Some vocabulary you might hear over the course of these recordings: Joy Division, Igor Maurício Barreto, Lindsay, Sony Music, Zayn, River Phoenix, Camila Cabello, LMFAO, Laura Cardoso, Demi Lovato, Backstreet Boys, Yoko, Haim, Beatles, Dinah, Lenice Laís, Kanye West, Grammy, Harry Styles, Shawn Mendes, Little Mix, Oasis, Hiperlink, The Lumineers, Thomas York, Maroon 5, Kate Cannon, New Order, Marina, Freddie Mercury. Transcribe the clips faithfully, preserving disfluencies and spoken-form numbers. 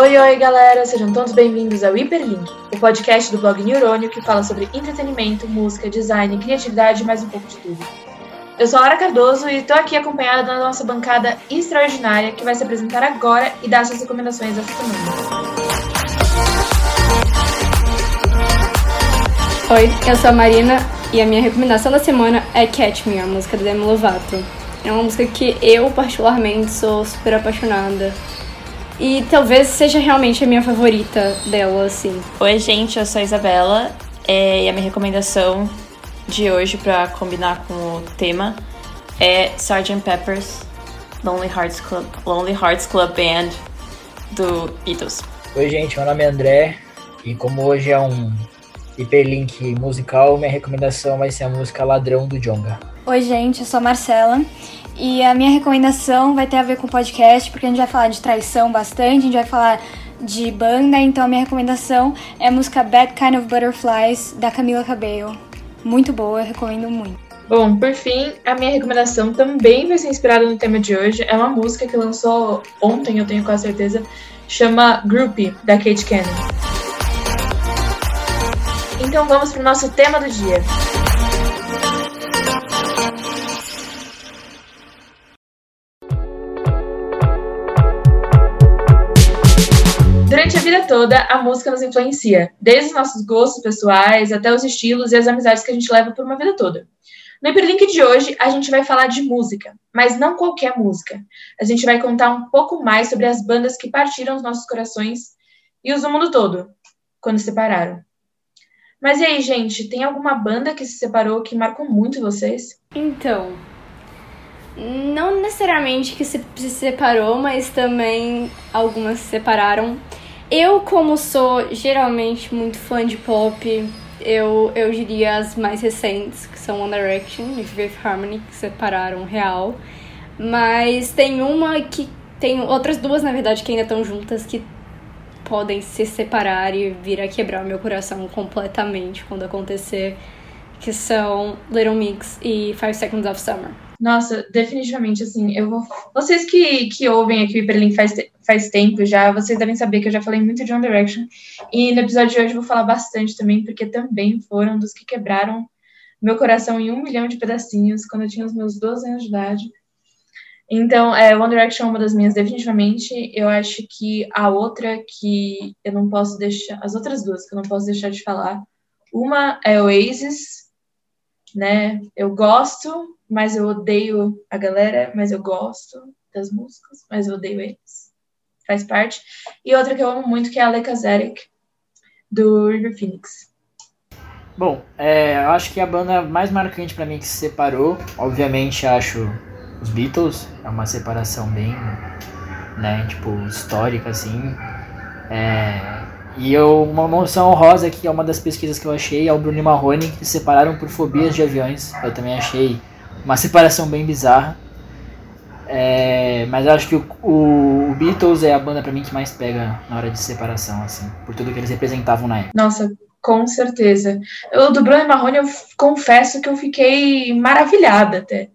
Oi, oi, galera! Sejam todos bem-vindos ao Hiperlink, o podcast do blog Neurônio que fala sobre entretenimento, música, design, criatividade e mais um pouco de tudo. Eu sou a Laura Cardoso e estou aqui acompanhada da nossa bancada extraordinária que vai se apresentar agora e dar suas recomendações dessa semana. Oi, eu sou a Marina e a minha recomendação da semana é Catch Me, a música do Demi Lovato. É uma música que eu, particularmente, sou super apaixonada. E talvez seja realmente a minha favorita dela, assim. Oi, gente, eu sou a Isabela. É, e a minha recomendação de hoje, pra combinar com o tema, é sergeant Pepper's Lonely Hearts Club, Lonely Hearts Club Band, do Beatles. Oi, gente, meu nome é André. E como hoje é um hiperlink musical, minha recomendação vai ser a música Ladrão, do Djonga. Oi, gente, eu sou a Marcela. E a minha recomendação vai ter a ver com o podcast, porque a gente vai falar de traição bastante, a gente vai falar de banda, então a minha recomendação é a música Bad Kind of Butterflies, da Camila Cabello. Muito boa, eu recomendo muito. Bom, por fim, a minha recomendação também vai ser inspirada no tema de hoje, é uma música que lançou ontem, eu tenho quase certeza, chama Groupie, da Kate Cannon. Então vamos para o nosso tema do dia. Durante a vida toda, a música nos influencia, desde os nossos gostos pessoais até os estilos e as amizades que a gente leva por uma vida toda. No Hiperlink de hoje, a gente vai falar de música, mas não qualquer música. A gente vai contar um pouco mais sobre as bandas que partiram os nossos corações e os do mundo todo, quando se separaram. Mas e aí, gente, tem alguma banda que se separou que marcou muito vocês? Então, não necessariamente que se, se separou, mas também algumas se separaram. Eu, como sou geralmente muito fã de pop, eu, eu diria as mais recentes, que são One Direction e Fifth Harmony, que separaram real. Mas tem uma que... tem outras duas, na verdade, que ainda estão juntas, que podem se separar e vir a quebrar o meu coração completamente quando acontecer, que são Little Mix e Five Seconds of Summer. Nossa, definitivamente, assim, eu vou... Vocês que, que ouvem aqui o Hiperlink faz, te... faz tempo já, vocês devem saber que eu já falei muito de One Direction, e no episódio de hoje eu vou falar bastante também, porque também foram dos que quebraram meu coração em um milhão de pedacinhos quando eu tinha os meus doze anos de idade. Então, é, One Direction é uma das minhas, definitivamente. Eu acho que a outra que eu não posso deixar... As outras duas que eu não posso deixar de falar, uma é Oasis, né, eu gosto... mas eu odeio a galera, mas eu gosto das músicas, mas eu odeio eles. Faz parte. E outra que eu amo muito, que é a Aleka's Attic, do River Phoenix. Bom, é, eu acho que a banda mais marcante pra mim que se separou, obviamente, acho os Beatles. É uma separação bem, né, tipo, histórica, assim. É, e eu, uma menção honrosa, que é uma das pesquisas que eu achei, é o Bruno e Marrone, que se separaram por fobias de aviões. Eu também achei uma separação bem bizarra, é, mas eu acho que o, o Beatles é a banda pra mim que mais pega na hora de separação, assim, por tudo que eles representavam na época. Nossa, com certeza. O do Bruno e Marrone, eu confesso que eu fiquei maravilhada até.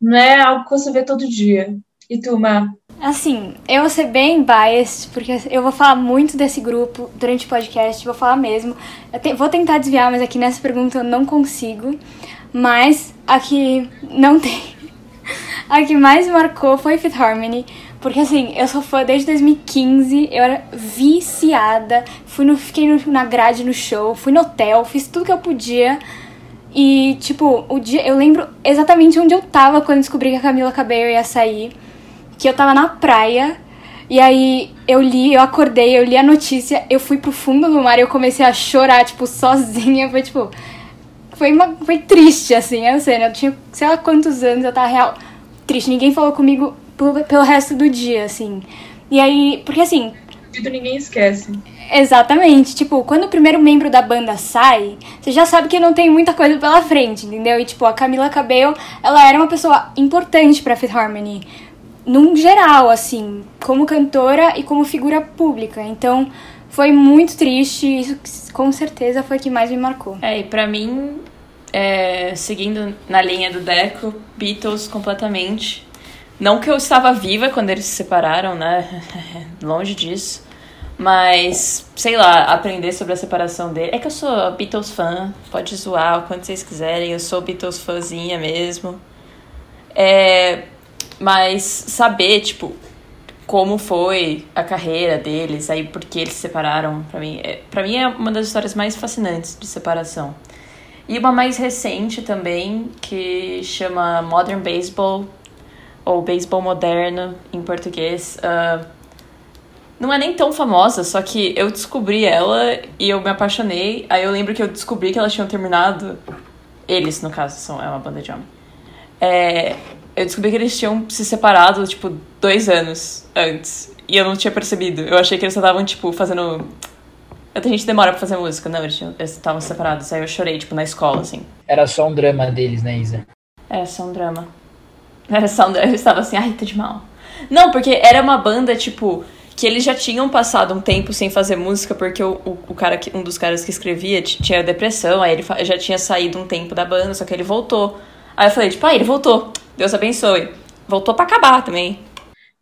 Não é algo que você vê todo dia. E tu, Má? Assim, eu vou ser bem biased, porque eu vou falar muito desse grupo durante o podcast, vou falar mesmo. Eu te, vou tentar desviar, mas aqui nessa pergunta eu não consigo. Mas a que não tem, a que mais marcou foi Fifth Harmony, porque assim, eu sou fã desde dois mil e quinze, eu era viciada, fui no, fiquei no, na grade no show, fui no hotel, fiz tudo que eu podia e tipo, o dia, eu lembro exatamente onde eu tava quando descobri que a Camila Cabello ia sair, que eu tava na praia. E aí eu li, eu acordei, eu li a notícia, eu fui pro fundo do mar e eu comecei a chorar, tipo, sozinha, foi tipo... Foi, uma, foi triste, assim, eu sei, né? Eu tinha sei lá quantos anos, eu tava real triste. Ninguém falou comigo pelo, pelo resto do dia, assim. E aí, porque assim... Ninguém esquece. Exatamente. Tipo, quando o primeiro membro da banda sai, você já sabe que não tem muita coisa pela frente, entendeu? E tipo, a Camila Cabello, ela era uma pessoa importante pra Fifth Harmony. Num geral, assim, como cantora e como figura pública. Então... foi muito triste, isso com certeza foi o que mais me marcou. É, e pra mim, é, seguindo na linha do Deco, Beatles completamente. Não que eu estava viva quando eles se separaram, né? Longe disso. Mas, sei lá, aprender sobre a separação dele. É que eu sou Beatles fã, pode zoar o quanto vocês quiserem, eu sou Beatles fãzinha mesmo. É, mas saber, tipo, como foi a carreira deles, aí por que eles se separaram, pra mim, é, pra mim é uma das histórias mais fascinantes de separação. E uma mais recente também, que chama Modern Baseball, ou Beisebol Moderno em português. Uh, Não é nem tão famosa, só que eu descobri ela e eu me apaixonei. Aí eu lembro que eu descobri que elas tinham terminado... Eles, no caso, são, é uma banda de homem. É, eu descobri que eles tinham se separado, tipo, dois anos antes. E eu não tinha percebido. Eu achei que eles estavam, tipo, fazendo... Até a gente demora pra fazer música. Não, eles estavam separados. Aí eu chorei, tipo, na escola, assim. Era só um drama deles, né, Isa? Era só um drama. Era só um drama. Eu estava assim, ai, tô de mal. Não, porque era uma banda, tipo... que eles já tinham passado um tempo sem fazer música, porque o, o, o cara que, um dos caras que escrevia t- tinha depressão, aí ele fa- já tinha saído um tempo da banda, só que ele voltou. Aí eu falei, tipo, ah, ele voltou, Deus abençoe. Voltou pra acabar também.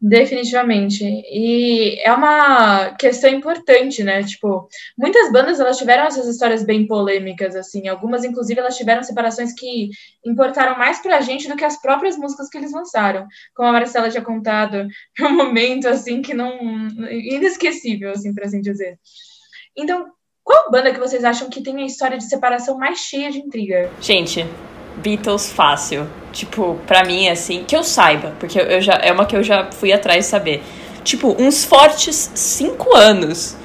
Definitivamente. E é uma questão importante, né? Tipo, muitas bandas, elas tiveram essas histórias bem polêmicas, assim. Algumas, inclusive, elas tiveram separações que importaram mais pra gente do que as próprias músicas que eles lançaram. Como a Marcela tinha contado, é um momento, assim, que não... inesquecível, assim, pra assim dizer. Então, qual banda que vocês acham que tem a história de separação mais cheia de intriga? Gente... Beatles fácil, tipo, pra mim, assim, que eu saiba, porque eu já, é uma que eu já fui atrás de saber. Tipo, uns fortes cinco anos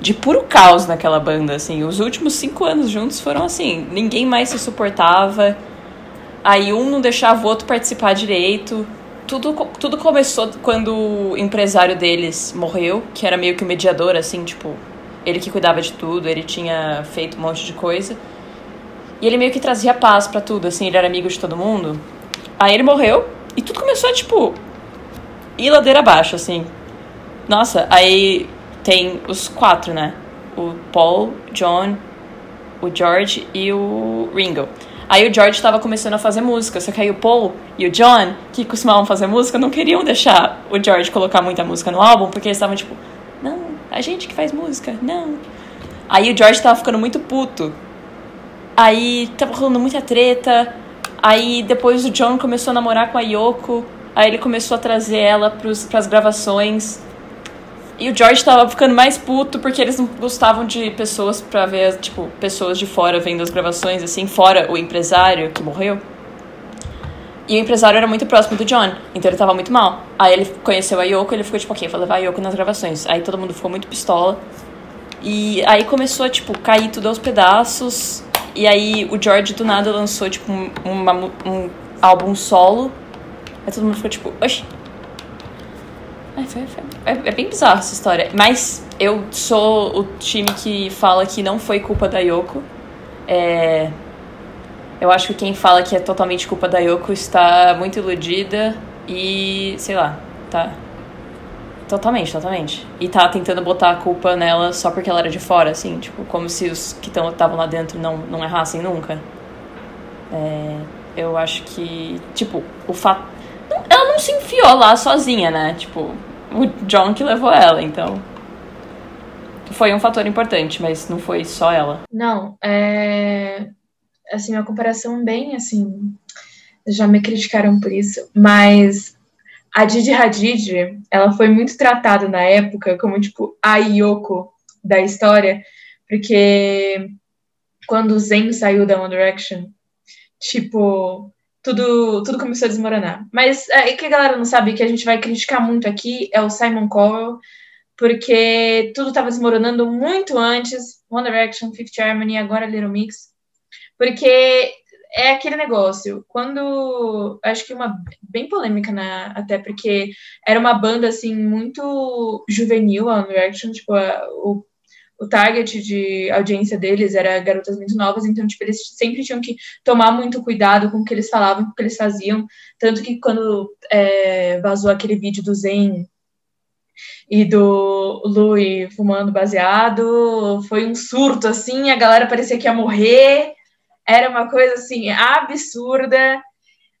de puro caos naquela banda, assim. Os últimos cinco anos juntos foram assim, ninguém mais se suportava, aí um não deixava o outro participar direito. Tudo, tudo começou quando o empresário deles morreu, que era meio que o mediador, assim, tipo, ele que cuidava de tudo, ele tinha feito um monte de coisa. E ele meio que trazia paz pra tudo, assim, ele era amigo de todo mundo. Aí ele morreu e tudo começou a, tipo, ir ladeira abaixo, assim. Nossa, aí tem os quatro, né? O Paul, John, o George e o Ringo. Aí o George tava começando a fazer música, só que aí o Paul e o John, que costumavam fazer música, não queriam deixar o George colocar muita música no álbum, porque eles estavam, tipo, não, a gente que faz música, não. Aí o George tava ficando muito puto. Aí tava rolando muita treta, aí depois o John começou a namorar com a Yoko, aí ele começou a trazer ela pros, pras gravações, e o George tava ficando mais puto porque eles não gostavam de pessoas pra ver, tipo, pessoas de fora vendo as gravações, assim, fora o empresário que morreu. E o empresário era muito próximo do John, então ele tava muito mal. Aí ele conheceu a Yoko, ele ficou tipo, ok, vou levar a Yoko nas gravações. Aí todo mundo ficou muito pistola, e aí começou a, tipo, cair tudo aos pedaços. E aí o George do nada lançou, tipo, um, uma, um álbum solo. Aí todo mundo ficou tipo, oxi. Ai, foi, foi. É, é bem bizarro essa história. Mas eu sou o time que fala que não foi culpa da Yoko. É... Eu acho que quem fala que é totalmente culpa da Yoko está muito iludida e, sei lá, tá... Totalmente, totalmente. E tá tentando botar a culpa nela só porque ela era de fora, assim. Tipo, como se os que estavam lá dentro não, não errassem nunca. É, eu acho que... Tipo, o fato... Ela não se enfiou lá sozinha, né? Tipo, o John que levou ela, então... Foi um fator importante, mas não foi só ela. Não, é... Assim, uma comparação bem, assim... Já me criticaram por isso, mas... A Gigi Hadid, ela foi muito tratada na época como, tipo, a Yoko da história, porque quando o Zayn saiu da One Direction, tipo, tudo, tudo começou a desmoronar. Mas é que a galera não sabe que a gente vai criticar muito aqui é o Simon Cowell, porque tudo estava desmoronando muito antes, One Direction, Fifth Harmony, agora Little Mix, porque... É aquele negócio, quando, acho que uma bem polêmica, né, até porque era uma banda, assim, muito juvenil, a One Direction, tipo, a, o, o target de audiência deles era garotas muito novas, então, tipo, eles sempre tinham que tomar muito cuidado com o que eles falavam, com o que eles faziam, tanto que quando é, vazou aquele vídeo do Zayn e do Louis fumando baseado, foi um surto, assim, a galera parecia que ia morrer. Era uma coisa, assim, absurda,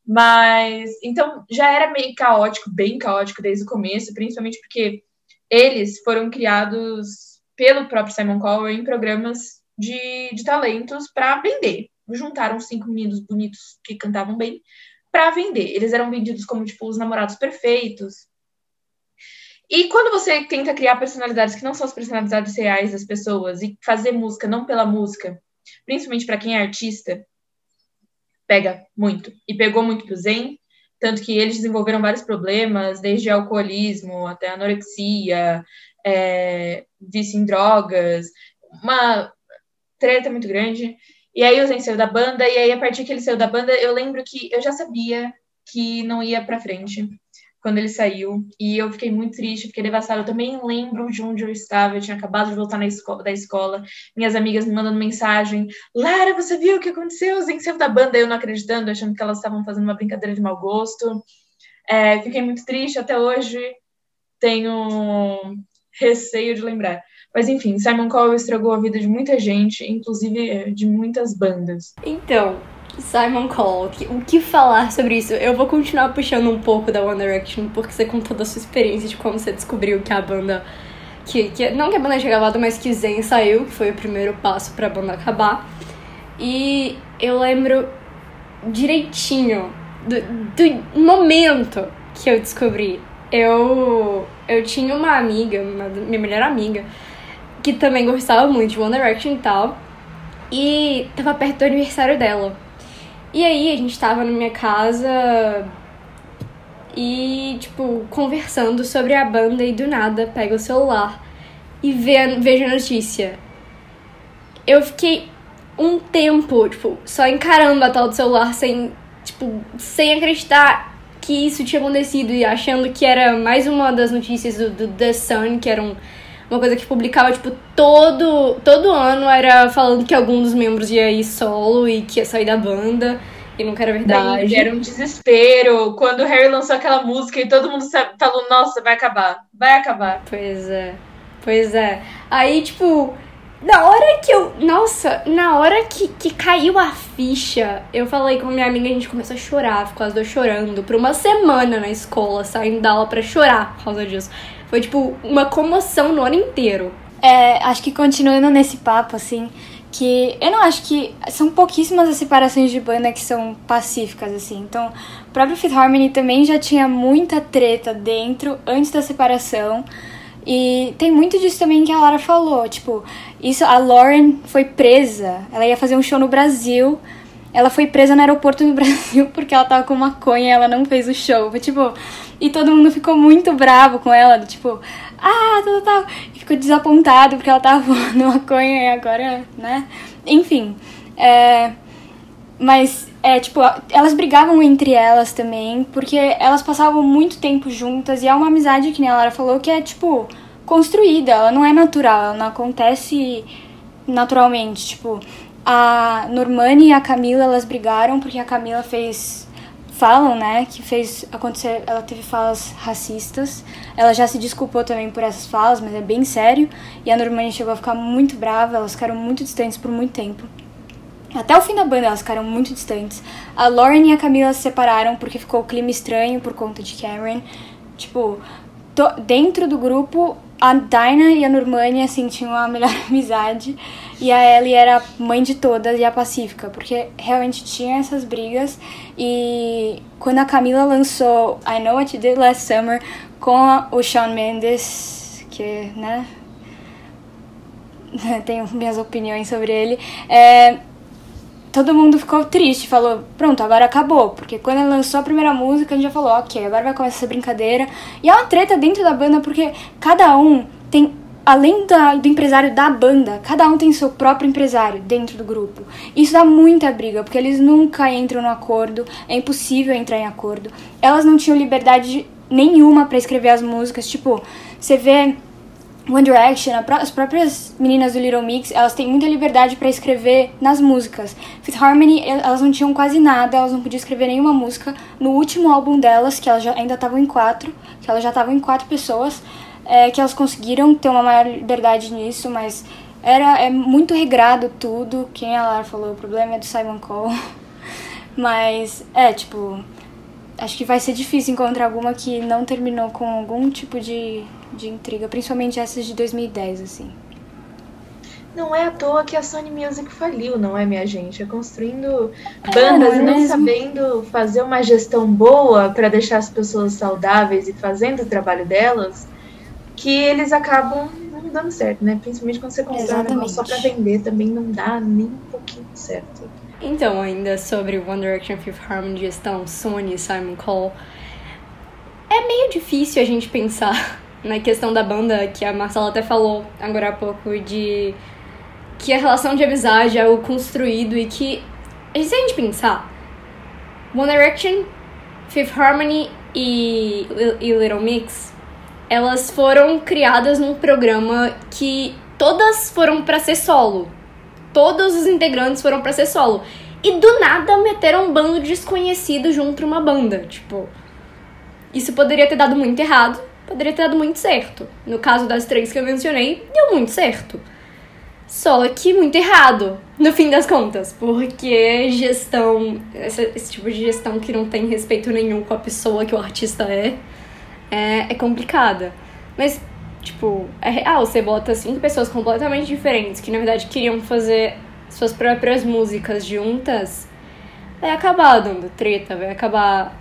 mas... Então, já era meio caótico, bem caótico desde o começo, principalmente porque eles foram criados pelo próprio Simon Cowell em programas de, de talentos para vender. Juntaram cinco meninos bonitos que cantavam bem para vender. Eles eram vendidos como, tipo, os namorados perfeitos. E quando você tenta criar personalidades que não são as personalidades reais das pessoas e fazer música não pela música, principalmente para quem é artista, pega muito. E pegou muito pro Zayn, tanto que eles desenvolveram vários problemas, desde alcoolismo até anorexia, é, vício em drogas, uma treta muito grande. E aí o Zayn saiu da banda, e aí a partir que ele saiu da banda, eu lembro que eu já sabia que não ia pra frente quando ele saiu, e eu fiquei muito triste, fiquei devassada. Eu também lembro de onde eu estava, eu tinha acabado de voltar na escola, da escola, minhas amigas me mandando mensagem, Lara, você viu o que aconteceu? O Zayn saiu da banda, eu não acreditando, achando que elas estavam fazendo uma brincadeira de mau gosto. É, fiquei muito triste, até hoje tenho receio de lembrar. Mas enfim, Simon Cowell estragou a vida de muita gente, inclusive de muitas bandas. Então, Simon Cowell, o que falar sobre isso? Eu vou continuar puxando um pouco da One Direction, porque você contou da sua experiência de como você descobriu que a banda... Que, que, não que a banda tinha acabado, mas que Zayn saiu, que foi o primeiro passo pra banda acabar. E eu lembro direitinho do, do momento que eu descobri. Eu, eu tinha uma amiga, uma, minha melhor amiga, que também gostava muito de One Direction e tal, e tava perto do aniversário dela. E aí a gente tava na minha casa e, tipo, conversando sobre a banda, e do nada pega o celular e vê, vejo a notícia. Eu fiquei um tempo, tipo, só encarando a tela do celular sem, tipo, sem acreditar que isso tinha acontecido, e achando que era mais uma das notícias do, do The Sun, que era um... uma coisa que publicava, tipo, todo, todo ano era falando que algum dos membros ia ir solo e que ia sair da banda, e nunca era verdade. Era um desespero quando o Harry lançou aquela música e todo mundo falou, nossa, vai acabar, vai acabar. Pois é, pois é. Aí, tipo, na hora que eu... Nossa, na hora que, que caiu a ficha, eu falei com minha amiga, a gente começou a chorar, ficou as duas chorando por uma semana na escola, saindo da aula pra chorar por causa disso. Foi, tipo, uma comoção no ano inteiro. É, acho que continuando nesse papo, assim, que eu não acho que... São pouquíssimas as separações de banda que são pacíficas, assim. Então, o próprio Fifth Harmony também já tinha muita treta dentro, antes da separação. E tem muito disso também que a Lara falou. Tipo, isso, a Lauren foi presa. Ela ia fazer um show no Brasil. Ela foi presa no aeroporto do Brasil porque ela tava com maconha e ela não fez o show. Foi, tipo... E todo mundo ficou muito bravo com ela, tipo, ah, tal, tal, tal. E ficou desapontado porque ela tava voando maconha e agora, né? Enfim, é... Mas, é, tipo, elas brigavam entre elas também, porque elas passavam muito tempo juntas, e é uma amizade, que nem a Lara falou, que é, tipo, construída, ela não é natural, ela não acontece naturalmente, tipo... A Normani e a Camila, elas brigaram porque a Camila fez... Falam, né, que fez acontecer... Ela teve falas racistas. Ela já se desculpou também por essas falas, mas é bem sério. E a Normani chegou a ficar muito brava. Elas ficaram muito distantes por muito tempo. Até o fim da banda elas ficaram muito distantes. A Lauren e a Camila se separaram porque ficou o clima estranho por conta de Cameron. Tipo, to- dentro do grupo, a Dinah e a Normani, assim, tinham a melhor amizade. E a Ellie era a mãe de todas e a pacífica, porque realmente tinha essas brigas. E quando a Camila lançou I Know What You Did Last Summer com a, o Shawn Mendes, que, né, tenho minhas opiniões sobre ele, é, todo mundo ficou triste, falou, pronto, agora acabou. Porque quando ela lançou a primeira música, a gente já falou, ok, agora vai começar essa brincadeira. E é uma treta dentro da banda, porque cada um tem... Além da, do empresário da banda, cada um tem seu próprio empresário dentro do grupo. Isso dá muita briga, porque eles nunca entram no acordo, é impossível entrar em acordo. Elas não tinham liberdade nenhuma pra escrever as músicas. Tipo, você vê One Direction, as próprias meninas do Little Mix, elas têm muita liberdade pra escrever nas músicas. Fifth Harmony, elas não tinham quase nada, elas não podiam escrever nenhuma música. No último álbum delas, que elas já, ainda estavam em quatro, que elas já estavam em quatro pessoas... É, que elas conseguiram ter uma maior liberdade nisso, mas era, é muito regrado tudo. Quem a Lara falou, o problema é do Simon Cowell. Mas, é, tipo, acho que vai ser difícil encontrar alguma que não terminou com algum tipo de, de intriga, principalmente essas de dois mil e dez, assim. Não é à toa que a Sony Music faliu, não é, minha gente? É construindo bandas é, não é e não mesmo? sabendo fazer uma gestão boa para deixar as pessoas saudáveis e fazendo o trabalho delas, que eles acabam não dando certo, né? Principalmente quando você constrói um negócio só para vender, também não dá nem um pouquinho certo. Então, ainda sobre One Direction, Fifth Harmony, gestão Sony e Simon Cowell, é meio difícil a gente pensar na questão da banda, que a Marcela até falou agora há pouco, de... que a relação de amizade é o construído e que, se a gente pensar, One Direction, Fifth Harmony e, e Little Mix, elas foram criadas num programa que todas foram pra ser solo. Todos os integrantes foram pra ser solo. E do nada meteram um bando desconhecido junto pra uma banda. Tipo, isso poderia ter dado muito errado, poderia ter dado muito certo. No caso das três que eu mencionei, deu muito certo. Só que muito errado, no fim das contas, porque gestão, esse, esse tipo de gestão que não tem respeito nenhum com a pessoa que o artista é, é, é complicada. Mas, tipo, é real, você bota cinco pessoas completamente diferentes, que na verdade queriam fazer suas próprias músicas juntas, vai acabar dando treta, vai acabar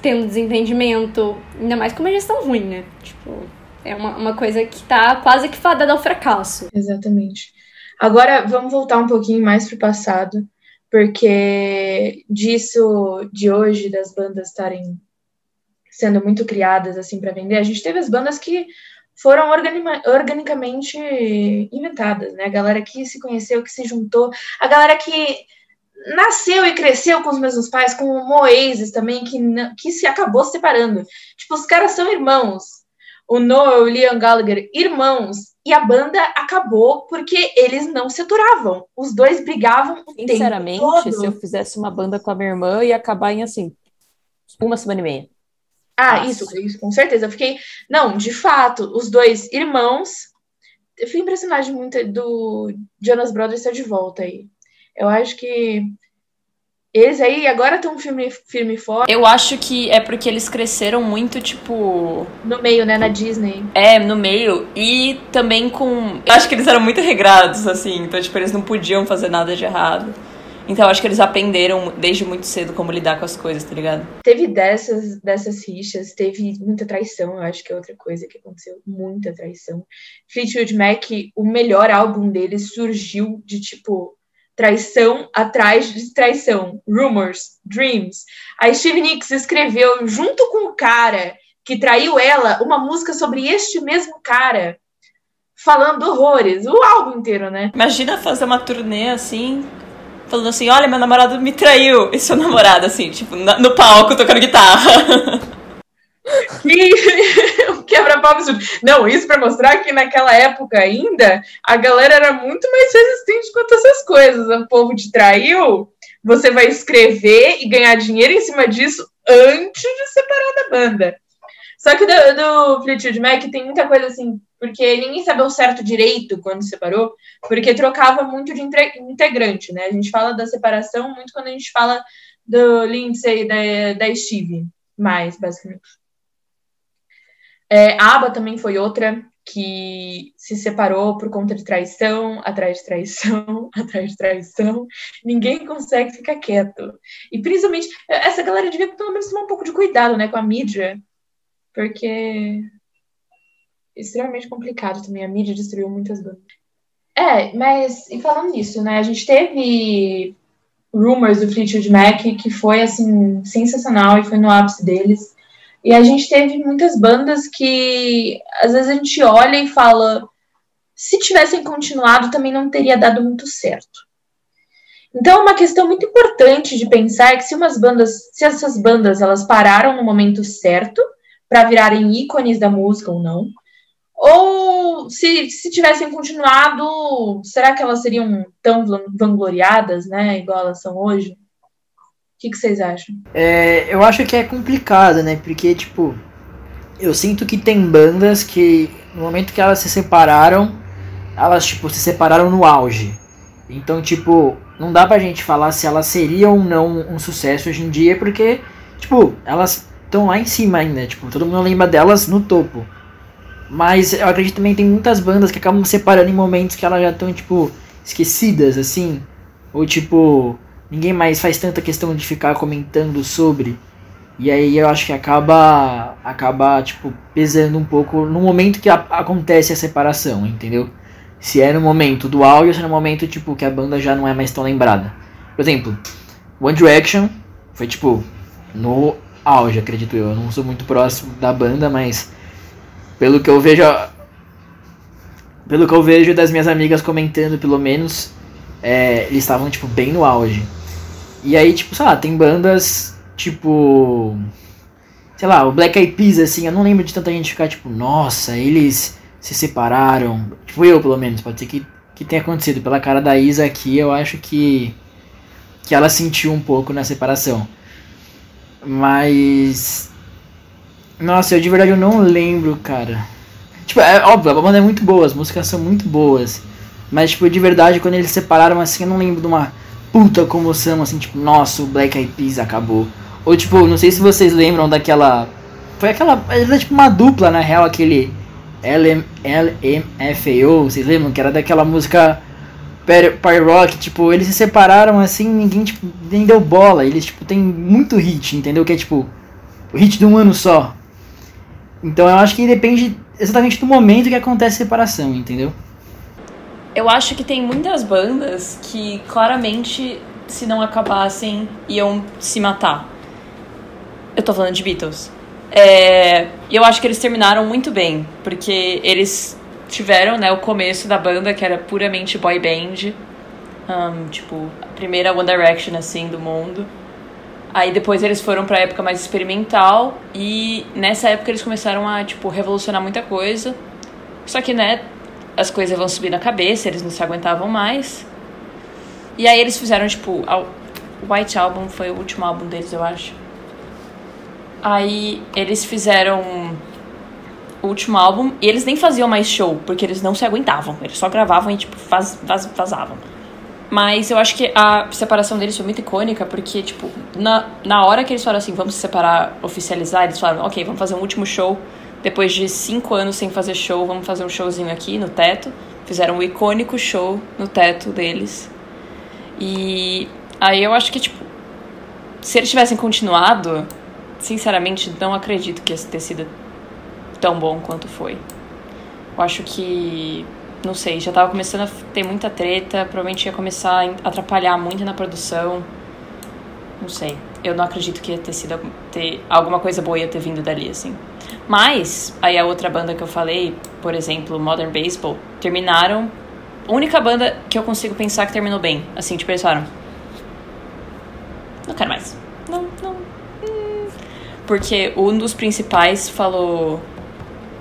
tendo desentendimento, ainda mais com uma gestão ruim, né? Tipo, é uma, uma coisa que tá quase que fadada ao fracasso. Exatamente. Agora, vamos voltar um pouquinho mais pro passado, porque disso, de hoje, das bandas estarem sendo muito criadas, assim, para vender, a gente teve as bandas que foram organima- organicamente inventadas, né? A galera que se conheceu, que se juntou, a galera que nasceu e cresceu com os mesmos pais, com o Oasis também, que, não, que se acabou separando. Tipo, os caras são irmãos. O Noel e o Liam Gallagher, irmãos, e a banda acabou porque eles não se aturavam. Os dois brigavam o Sinceramente, tempo todo. Se eu fizesse uma banda com a minha irmã, ia acabar em, assim, uma semana e meia. Ah, Nossa. isso, isso, com certeza. Eu fiquei... Não, de fato, os dois irmãos... Eu fui impressionada muito do Jonas Brothers estar de volta aí. Eu acho que... Eles aí agora estão firme, firme e forte. Eu acho que é porque eles cresceram muito, tipo... No meio, né? Na Disney. É, no meio. E também com... Eu acho que eles eram muito regrados, assim. Então, tipo, eles não podiam fazer nada de errado. Então, eu acho que eles aprenderam desde muito cedo como lidar com as coisas, tá ligado? Teve dessas, dessas rixas, teve muita traição. Eu acho que é outra coisa que aconteceu. Muita traição. Fleetwood Mac, o melhor álbum deles, surgiu de, tipo... Traição atrás de traição. Rumours, Dreams. A Stevie Nicks escreveu, junto com o cara que traiu ela, uma música sobre este mesmo cara, falando horrores. O álbum inteiro, né? Imagina fazer uma turnê, assim, falando assim, olha, meu namorado me traiu. E seu namorado, assim, tipo, no palco, tocando guitarra. E... Quebra-pau absurdo. Não, isso pra mostrar que naquela época ainda a galera era muito mais resistente quanto a essas coisas. O povo te traiu, você vai escrever e ganhar dinheiro em cima disso antes de separar da banda. Só que do, do Fleetwood Mac tem muita coisa assim, porque ninguém sabia o certo direito quando separou, porque trocava muito de integrante, né? A gente fala da separação muito quando a gente fala do Lindsay, da, da Stevie, mais basicamente. É, a ABBA também foi outra que se separou por conta de traição, atrás de traição, atrás de traição. Ninguém consegue ficar quieto. E principalmente, essa galera devia pelo menos tomar um pouco de cuidado, né, com a mídia, porque é extremamente complicado também. A mídia destruiu muitas bandas. É, mas, e falando nisso, né, a gente teve Rumours do Fleetwood Mac, que foi, assim, sensacional e foi no ápice deles. E a gente teve muitas bandas que, às vezes, a gente olha e fala, se tivessem continuado, também não teria dado muito certo. Então, uma questão muito importante de pensar é que se umas bandas, se essas bandas, elas pararam no momento certo para virarem ícones da música ou não, ou se, se tivessem continuado, será que elas seriam tão vangloriadas, né, igual elas são hoje? O que, que vocês acham? É, eu acho que é complicado, né? Porque, tipo, eu sinto que tem bandas que, no momento que elas se separaram, elas, tipo, se separaram no auge. Então, tipo, não dá pra gente falar se elas seriam ou não um sucesso hoje em dia, porque, tipo, elas estão lá em cima ainda, tipo, todo mundo lembra delas no topo. Mas eu acredito também que tem muitas bandas que acabam separando em momentos que elas já estão, tipo, esquecidas, assim. Ou, tipo, ninguém mais faz tanta questão de ficar comentando sobre. E aí eu acho que acaba, acaba tipo, pesando um pouco no momento que a, acontece a separação, entendeu? Se é no momento do áudio ou se é no momento, tipo, que a banda já não é mais tão lembrada. Por exemplo, One Direction foi, tipo, no auge, acredito eu. Eu não sou muito próximo da banda, mas pelo que eu vejo, pelo que eu vejo das minhas amigas comentando, pelo menos, é, eles estavam, tipo, bem no auge. E aí, tipo, sei lá, tem bandas, tipo, sei lá, o Black Eyed Peas, assim, eu não lembro de tanta gente ficar, tipo, nossa, eles se separaram. Tipo, eu, pelo menos, pode ser que, que tenha acontecido. Pela cara da Isa aqui, eu acho que que ela sentiu um pouco na separação. Mas, nossa, eu de verdade eu não lembro, cara. Tipo, é óbvio, a banda é muito boa, as músicas são muito boas. Mas, tipo, de verdade, quando eles se separaram, assim, eu não lembro de uma puta comoção, assim, tipo, nossa, o Black Eyed Peas acabou. Ou, tipo, não sei se vocês lembram daquela... Foi aquela... Era, tipo, uma dupla, na real, aquele L M F A O, vocês lembram? Que era daquela música Party Rock, tipo, eles se separaram assim, ninguém, tipo, nem deu bola. Eles, tipo, tem muito hit, entendeu? Que é, tipo, o hit de um ano só. Então eu acho que depende exatamente do momento que acontece a separação, entendeu? Eu acho que tem muitas bandas que claramente, se não acabassem, iam se matar. Eu tô falando de Beatles. É, eu acho que eles terminaram muito bem, porque eles tiveram, né, o começo da banda, que era puramente boy band, um, tipo, a primeira One Direction, assim, do mundo. Aí depois eles foram pra época mais experimental, e nessa época eles começaram a, tipo, revolucionar muita coisa. Só que, né, as coisas vão subir na cabeça, eles não se aguentavam mais. E aí eles fizeram, tipo, o White Album foi o último álbum deles, eu acho. Aí eles fizeram o último álbum e eles nem faziam mais show, porque eles não se aguentavam. Eles só gravavam e, tipo, vaz, vaz, vazavam. Mas eu acho que a separação deles foi muito icônica, porque, tipo, na, na hora que eles falaram assim, vamos se separar, oficializar, eles falaram, ok, vamos fazer um último show. Depois de cinco anos sem fazer show, vamos fazer um showzinho aqui no teto. Fizeram um icônico show no teto deles. E aí eu acho que, tipo, se eles tivessem continuado... Sinceramente, não acredito que esse tenha sido tão bom quanto foi. Eu acho que... Não sei, já tava começando a ter muita treta. Provavelmente ia começar a atrapalhar muito na produção. Não sei. Eu não acredito que ia ter sido... Ter, alguma coisa boa ia ter vindo dali, assim. Mas, aí a outra banda que eu falei, por exemplo, Modern Baseball, terminaram... A única banda que eu consigo pensar que terminou bem. Assim, tipo, eles falaram... Não quero mais. Não, não... Porque um dos principais falou...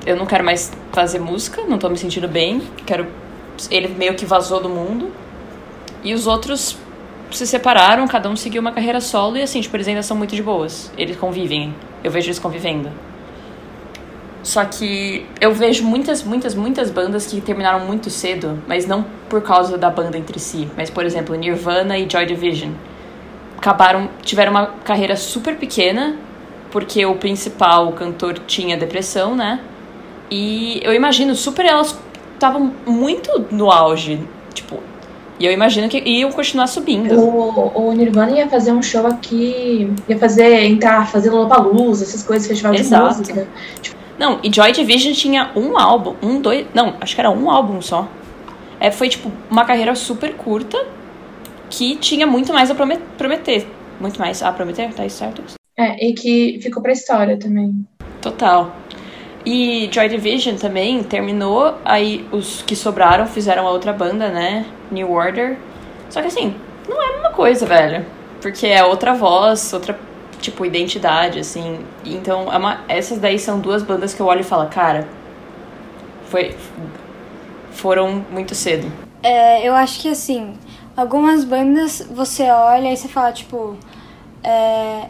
Eu não quero mais fazer música, não tô me sentindo bem. Quero... Ele meio que vazou do mundo. E os outros se separaram, cada um seguiu uma carreira solo. E assim, tipo, eles ainda são muito de boas. Eles convivem. Eu vejo eles convivendo. Só que eu vejo muitas, muitas, muitas bandas que terminaram muito cedo. Mas não por causa da banda entre si. Mas, por exemplo, Nirvana e Joy Division. Acabaram, tiveram uma carreira super pequena... Porque o principal, o cantor, tinha depressão, né? E eu imagino super elas estavam muito no auge. Tipo, e eu imagino que iam continuar subindo. O, o Nirvana ia fazer um show aqui... Ia fazer, entrar, fazer Lollapalooza, essas coisas, festival de Exato. música. Tipo... Não, e Joy Division tinha um álbum, um, dois... Não, acho que era um álbum só. É, foi, tipo, uma carreira super curta que tinha muito mais a prometer. Muito mais a prometer, tá certo? É, e que ficou pra história também. Total. E Joy Division também terminou, aí os que sobraram fizeram a outra banda, né? New Order. Só que assim, não é a mesma coisa, velho. Porque é outra voz, outra, tipo, identidade, assim. Então, é uma... essas daí são duas bandas que eu olho e falo, cara, foi... foram muito cedo. É, eu acho que assim, algumas bandas você olha e você fala, tipo... É...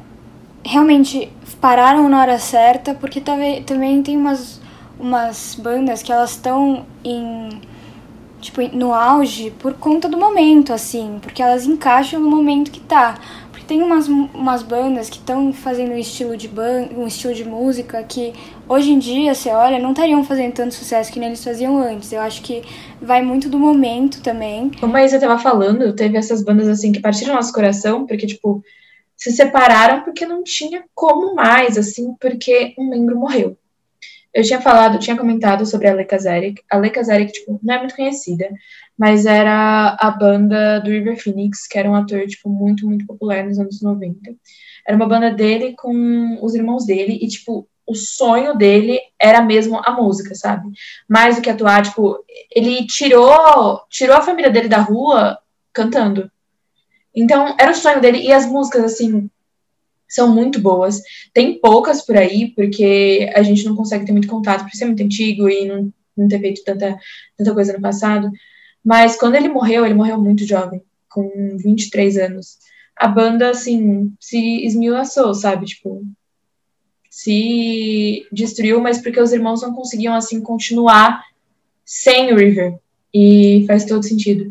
Realmente pararam na hora certa, porque também tem umas, umas bandas que elas estão em tipo, no auge por conta do momento, assim, porque elas encaixam no momento que tá. Porque tem umas, umas bandas que estão fazendo um estilo de ban- um estilo de música que hoje em dia, você olha, não estariam fazendo tanto sucesso que nem eles faziam antes. Eu acho que vai muito do momento também. Como a Isa tava falando, teve essas bandas, assim, que partiram do nosso coração, porque, tipo, se separaram porque não tinha como mais, assim, porque um membro morreu. Eu tinha falado, tinha comentado sobre a Aleka's Attic. A Aleka's Attic, tipo, não é muito conhecida, mas era a banda do River Phoenix, que era um ator, tipo, muito, muito popular nos anos noventa. Era uma banda dele com os irmãos dele e, tipo, o sonho dele era mesmo a música, sabe? Mais do que atuar, tipo, ele tirou, tirou a família dele da rua cantando. Então, era o sonho dele e as músicas, assim, são muito boas. Tem poucas por aí, porque a gente não consegue ter muito contato, por ser muito antigo e não, não ter feito tanta, tanta coisa no passado. Mas quando ele morreu, ele morreu muito jovem, com vinte e três anos. A banda, assim, se esmiuçou, sabe? Tipo, se destruiu, mas porque os irmãos não conseguiam, assim, continuar sem o River. E faz todo sentido.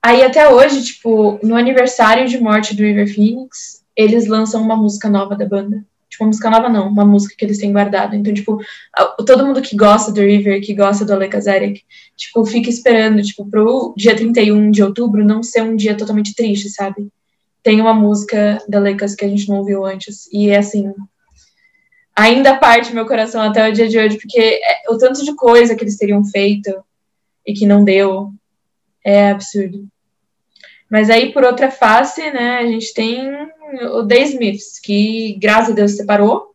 Aí, até hoje, tipo, no aniversário de morte do River Phoenix, eles lançam uma música nova da banda. Tipo, uma música nova não, uma música que eles têm guardado. Então, tipo, todo mundo que gosta do River, que gosta do Aleka's Attic, tipo, fica esperando, tipo, pro dia trinta e um de outubro não ser um dia totalmente triste, sabe? Tem uma música da Aleka's que a gente não ouviu antes. E é assim, ainda parte meu coração até o dia de hoje, porque o tanto de coisa que eles teriam feito e que não deu é absurdo. Mas aí, por outra face, né, a gente tem o The Smiths, que, graças a Deus, separou.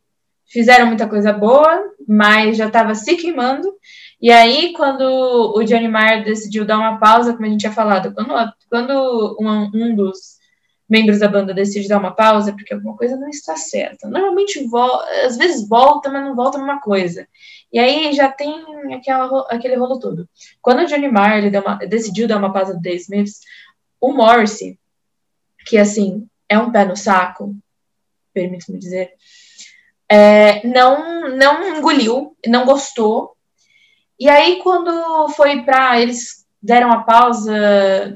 Fizeram muita coisa boa, mas já estava se queimando. E aí, quando o Johnny Marr decidiu dar uma pausa, como a gente tinha falado, quando, quando um, um dos membros da banda decide dar uma pausa, porque alguma coisa não está certa. Normalmente, vo- às vezes volta, mas não volta numa coisa. E aí, já tem aquela, aquele rolo todo. Quando o Johnny Marr ele deu uma, decidiu dar uma pausa do The Smiths, o Morrissey, que, assim, é um pé no saco, permite-me dizer, é, não, não engoliu, não gostou. E aí, quando foi pra... Eles deram a pausa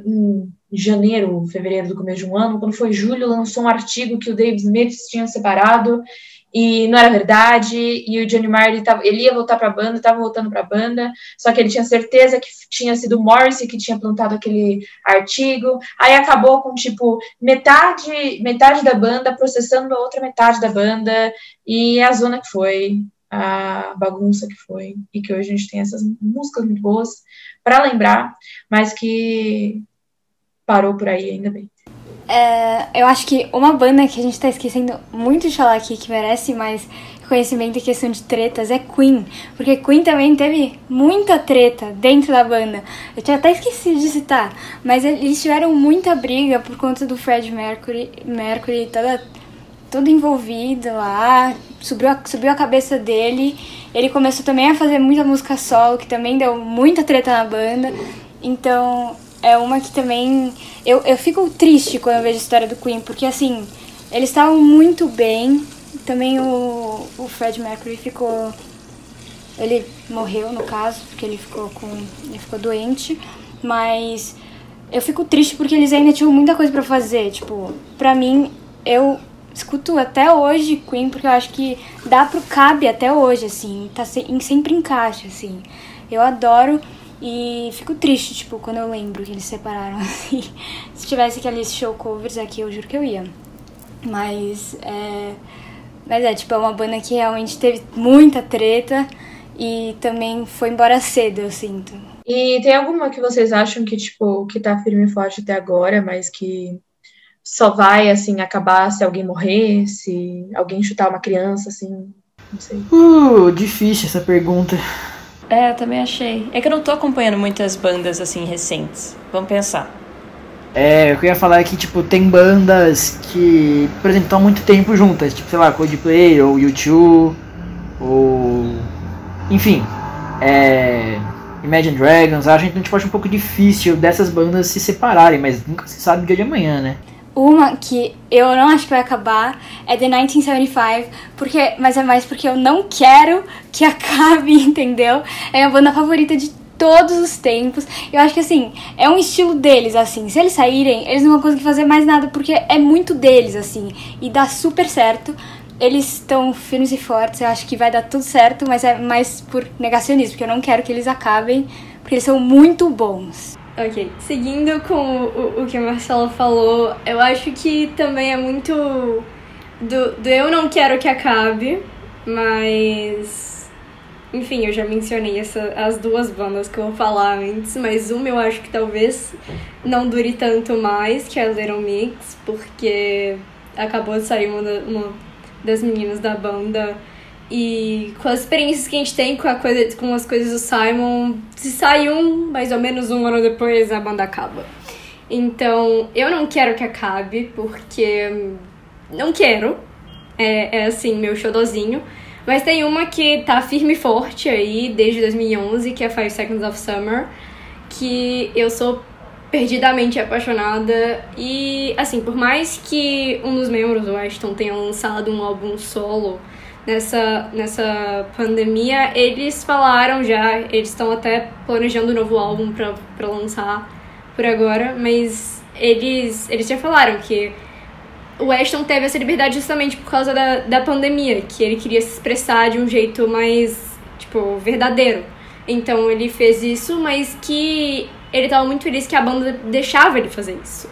em janeiro, fevereiro do começo de um ano. Quando foi julho, lançou um artigo que o Dave Smith tinha separado e não era verdade. E o Johnny Marr, ele, tava, ele ia voltar pra banda, estava voltando pra banda, só que ele tinha certeza que tinha sido o Morrissey que tinha plantado aquele artigo. Aí acabou com, tipo, metade, metade da banda processando a outra metade da banda, e a zona que foi, a bagunça que foi, e que hoje a gente tem essas músicas muito boas pra lembrar, mas que parou por aí, ainda bem. É, eu acho que uma banda que a gente tá esquecendo muito de falar aqui, que merece mais conhecimento em questão de tretas, é Queen. Porque Queen também teve muita treta dentro da banda. Eu tinha até esquecido de citar, mas eles tiveram muita briga por conta do Fred Mercury, Mercury toda, todo envolvido lá, subiu a, subiu a cabeça dele. Ele começou também a fazer muita música solo, que também deu muita treta na banda. Então... é uma que também... Eu, eu fico triste quando eu vejo a história do Queen, porque, assim, eles estavam muito bem. Também o, o Fred Mercury ficou... ele morreu, no caso, porque ele ficou, com, ele ficou doente. Mas eu fico triste porque eles ainda tinham muita coisa pra fazer. Tipo, pra mim, eu escuto até hoje Queen, porque eu acho que dá pro cabe até hoje, assim. Tá se, sempre encaixa, assim. Eu adoro... e fico triste, tipo, quando eu lembro que eles separaram, assim. Se tivesse aquele show covers aqui, eu juro que eu ia. Mas é, mas é, tipo, é uma banda que realmente teve muita treta e também foi embora cedo, eu sinto. E tem alguma que vocês acham que, tipo, que tá firme e forte até agora, mas que só vai, assim, acabar se alguém morrer, se alguém chutar uma criança, assim, não sei. Uh, difícil essa pergunta. É, eu também achei. É que eu não tô acompanhando muitas bandas, assim, recentes. Vamos pensar. É, eu queria falar que, tipo, tem bandas que, por exemplo, estão há muito tempo juntas. Tipo, sei lá, Coldplay, ou U dois, ou... enfim, é... Imagine Dragons. Acho que a gente pode achar um pouco difícil dessas bandas se separarem, mas nunca se sabe o dia de amanhã, né? Uma que eu não acho que vai acabar é The mil novecentos e setenta e cinco, porque, mas é mais porque eu não quero que acabe, entendeu? É a minha banda favorita de todos os tempos. Eu acho que, assim, é um estilo deles, assim. Se eles saírem, eles não vão conseguir fazer mais nada, porque é muito deles, assim. E dá super certo. Eles estão firmes e fortes. Eu acho que vai dar tudo certo, mas é mais por negacionismo, porque eu não quero que eles acabem, porque eles são muito bons. Ok, seguindo com o, o que a Marcela falou, eu acho que também é muito do, do eu não quero que acabe, mas... Enfim, eu já mencionei essa, as duas bandas que eu vou falar antes, mas uma eu acho que talvez não dure tanto mais, que é a Little Mix, porque acabou de sair uma, uma das meninas da banda. E com as experiências que a gente tem com, a coisa, com as coisas do Simon, se sai um, mais ou menos um ano depois, a banda acaba. Então, eu não quero que acabe, porque não quero. É, é assim, meu xodozinho. Mas tem uma que tá firme e forte aí, desde dois mil e onze, que é Five Seconds of Summer, que eu sou perdidamente apaixonada. E, assim, por mais que um dos membros, o Ashton, tenha lançado um álbum solo nessa, nessa pandemia, eles falaram já, eles estão até planejando um novo álbum pra, pra lançar por agora, mas eles, eles já falaram que o Ashton teve essa liberdade justamente por causa da, da pandemia, que ele queria se expressar de um jeito mais, tipo, verdadeiro. Então ele fez isso, mas que ele tava muito feliz que a banda deixava ele fazer isso.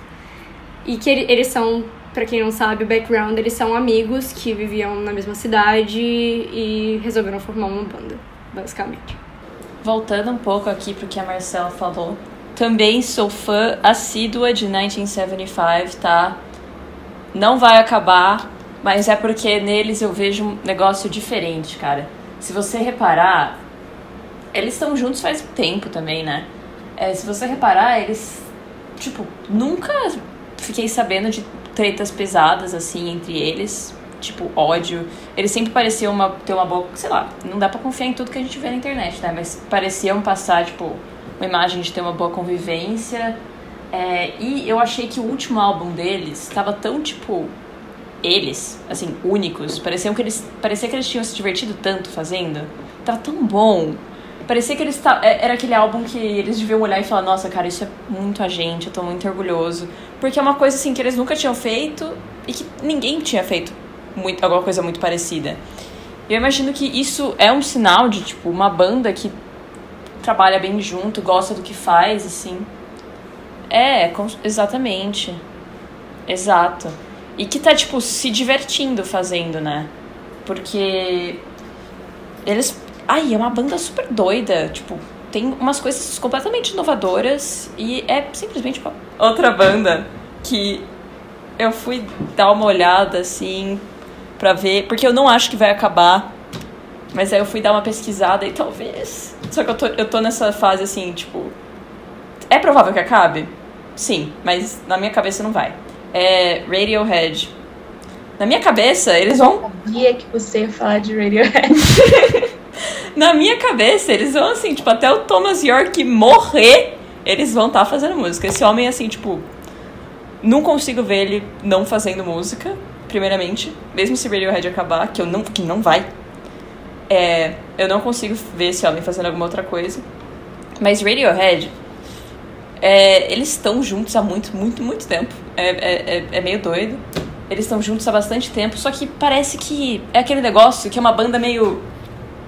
E que ele, eles são... Pra quem não sabe, o background, eles são amigos que viviam na mesma cidade e resolveram formar uma banda, basicamente. Voltando um pouco aqui pro que a Marcela falou, também sou fã assídua de mil novecentos e setenta e cinco, tá? Não vai acabar, mas é porque neles eu vejo um negócio diferente, cara. Se você reparar, eles estão juntos faz tempo também, né? É, se você reparar, eles, tipo, nunca fiquei sabendo de tretas pesadas, assim, entre eles, tipo, ódio. Eles sempre pareciam uma, ter uma boa, sei lá, não dá pra confiar em tudo que a gente vê na internet, né? Mas pareciam passar, tipo, uma imagem de ter uma boa convivência. É, e eu achei que o último álbum deles tava tão, tipo, eles, assim, únicos. Pareciam que eles, parecia que eles tinham se divertido tanto fazendo. Tava tão bom. Parecia que eles tavam, era aquele álbum que eles deviam olhar e falar, nossa, cara, isso é muito a gente, eu tô muito orgulhoso. Porque é uma coisa, assim, que eles nunca tinham feito e que ninguém tinha feito muito, alguma coisa muito parecida. E eu imagino que isso é um sinal de, tipo, uma banda que trabalha bem junto, gosta do que faz, assim. É, com, exatamente. Exato. E que tá, tipo, se divertindo fazendo, né? Porque eles... Ai, é uma banda super doida, tipo, tem umas coisas completamente inovadoras e é simplesmente uma... outra banda que eu fui dar uma olhada, assim, pra ver, porque eu não acho que vai acabar, mas aí eu fui dar uma pesquisada e talvez... Só que eu tô, eu tô nessa fase, assim, tipo, é provável que acabe? Sim, mas na minha cabeça não vai. É Radiohead. Na minha cabeça, eles vão... Eu sabia que você ia falar de Radiohead. Na minha cabeça, eles vão, assim, tipo, até o Thomas York morrer, eles vão estar tá fazendo música. Esse homem, assim, tipo, não consigo ver ele não fazendo música, primeiramente. Mesmo se Radiohead acabar, que, eu não, que não vai. É, eu não consigo ver esse homem fazendo alguma outra coisa. Mas Radiohead, é, eles estão juntos há muito, muito, muito tempo. É, é, é meio doido. Eles estão juntos há bastante tempo, só que parece que é aquele negócio que é uma banda meio...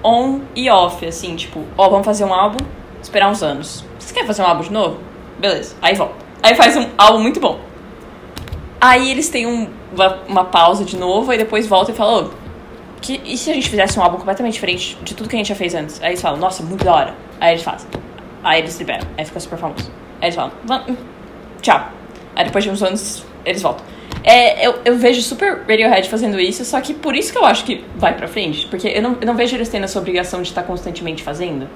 on e off, assim, tipo, ó, vamos fazer um álbum, esperar uns anos. Vocês querem fazer um álbum de novo? Beleza, aí volta. Aí faz um álbum muito bom. Aí eles têm um, uma, uma pausa de novo, aí depois volta e fala, ô, que, e se a gente fizesse um álbum completamente diferente de tudo que a gente já fez antes? Aí eles falam, nossa, muito da hora. Aí eles fazem. Aí eles liberam, aí fica super famoso. Aí eles falam, tchau. Aí depois de uns anos, eles voltam. É, eu, eu vejo super Radiohead fazendo isso, só que por isso que eu acho que vai pra frente. Porque eu não, eu não vejo eles tendo essa obrigação de estar constantemente fazendo.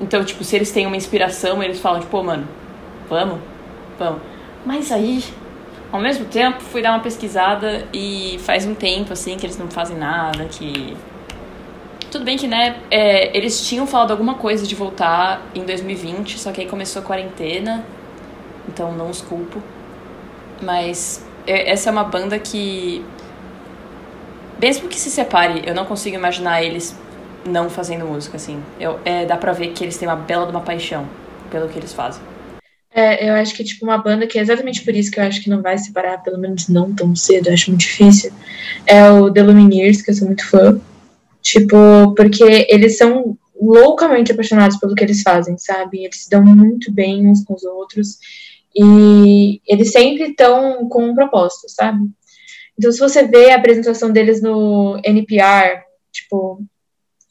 Então, tipo, se eles têm uma inspiração, eles falam, tipo, pô, mano, vamos, vamos. Mas aí, ao mesmo tempo, fui dar uma pesquisada e faz um tempo, assim, que eles não fazem nada, que... Tudo bem que, né, é, eles tinham falado alguma coisa de voltar em dois mil e vinte, só que aí começou a quarentena, então não os culpo. Mas... essa é uma banda que, mesmo que se separe, eu não consigo imaginar eles não fazendo música, assim. Eu, é, dá pra ver que eles têm uma bela de uma paixão pelo que eles fazem. É, eu acho que, tipo, uma banda que é exatamente por isso que eu acho que não vai separar, pelo menos não tão cedo, eu acho muito difícil, é o The Lumineers, que eu sou muito fã. Tipo, porque eles são loucamente apaixonados pelo que eles fazem, sabe? Eles se dão muito bem uns com os outros e eles sempre estão com um propósito, sabe? Então, se você vê a apresentação deles no N P R, tipo,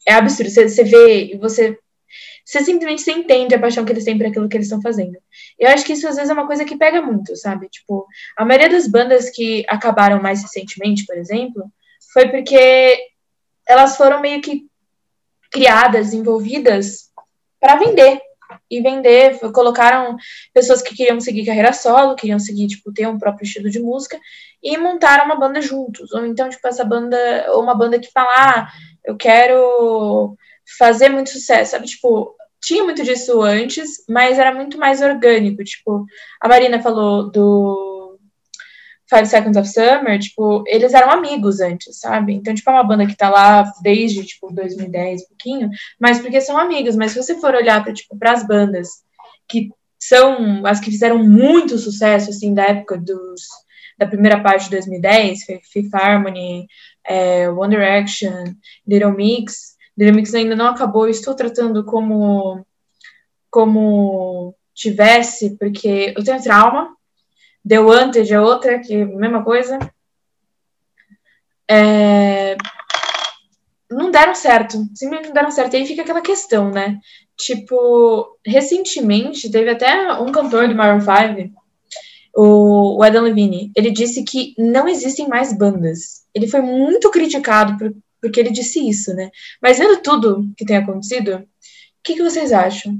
é absurdo. Você, você vê e você, você simplesmente você entende a paixão que eles têm por aquilo que eles estão fazendo. Eu acho que isso, às vezes, é uma coisa que pega muito, sabe? Tipo, a maioria das bandas que acabaram mais recentemente, por exemplo, foi porque elas foram meio que criadas, envolvidas para vender. E vender, colocaram pessoas que queriam seguir carreira solo, queriam seguir, tipo, ter um próprio estilo de música, e montaram uma banda juntos. Ou então, tipo, essa banda, ou uma banda que fala, ah, eu quero fazer muito sucesso, sabe? Tipo, tinha muito disso antes, mas era muito mais orgânico. Tipo, a Marina falou do Five Seconds of Summer, tipo, eles eram amigos antes, sabe? Então, tipo, é uma banda que tá lá desde, tipo, dois mil e dez, pouquinho, mas porque são amigos. Mas se você for olhar para, tipo, pras bandas que são as que fizeram muito sucesso, assim, da época dos, da primeira parte de dois mil e dez, Fifth Harmony, é, One Direction, Little Mix, Little Mix ainda não acabou, estou tratando como, como tivesse, porque eu tenho trauma. The Wanted é outra, que é a mesma coisa. É... Não deram certo, simplesmente não deram certo. E aí fica aquela questão, né? Tipo, recentemente teve até um cantor do Maroon five, o Adam Levine, ele disse que não existem mais bandas. Ele foi muito criticado por, porque ele disse isso, né? Mas vendo tudo que tem acontecido, o que, que vocês acham?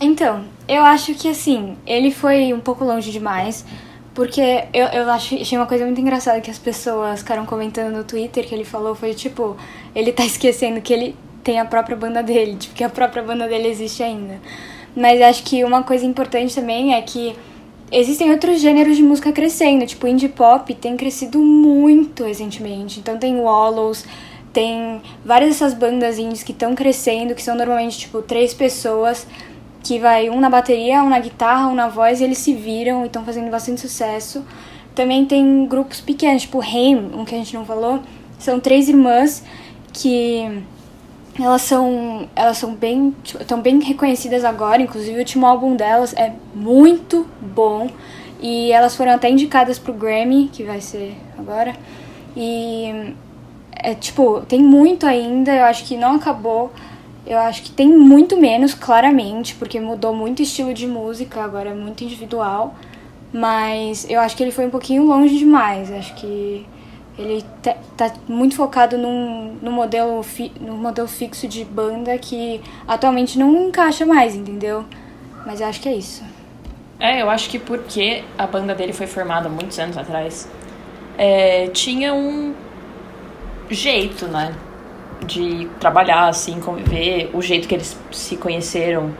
Então, eu acho que, assim, ele foi um pouco longe demais, porque eu, eu acho, achei uma coisa muito engraçada que as pessoas ficaram comentando no Twitter, que ele falou, foi tipo, ele tá esquecendo que ele tem a própria banda dele, tipo, que a própria banda dele existe ainda. Mas acho que uma coisa importante também é que existem outros gêneros de música crescendo, tipo, indie pop tem crescido muito recentemente, então tem o Hollows, tem várias dessas bandas indies que estão crescendo, que são normalmente, tipo, três pessoas, que vai um na bateria, um na guitarra, um na voz, e eles se viram e estão fazendo bastante sucesso. Também tem grupos pequenos, tipo Haim, um que a gente não falou, são três irmãs que... Elas são, elas são bem, estão bem reconhecidas agora, inclusive o último álbum delas é muito bom e elas foram até indicadas pro Grammy, que vai ser agora, e é tipo, tem muito ainda, eu acho que não acabou, eu acho que tem muito menos, claramente, porque mudou muito o estilo de música, agora é muito individual, mas eu acho que ele foi um pouquinho longe demais, acho que... Ele tá, tá muito focado num, num, modelo fi, num modelo fixo de banda que atualmente não encaixa mais, entendeu? Mas eu acho que é isso. É, eu acho que porque a banda dele foi formada muitos anos atrás, é, tinha um jeito, né? De trabalhar, assim, conviver, o jeito que eles se conheceram.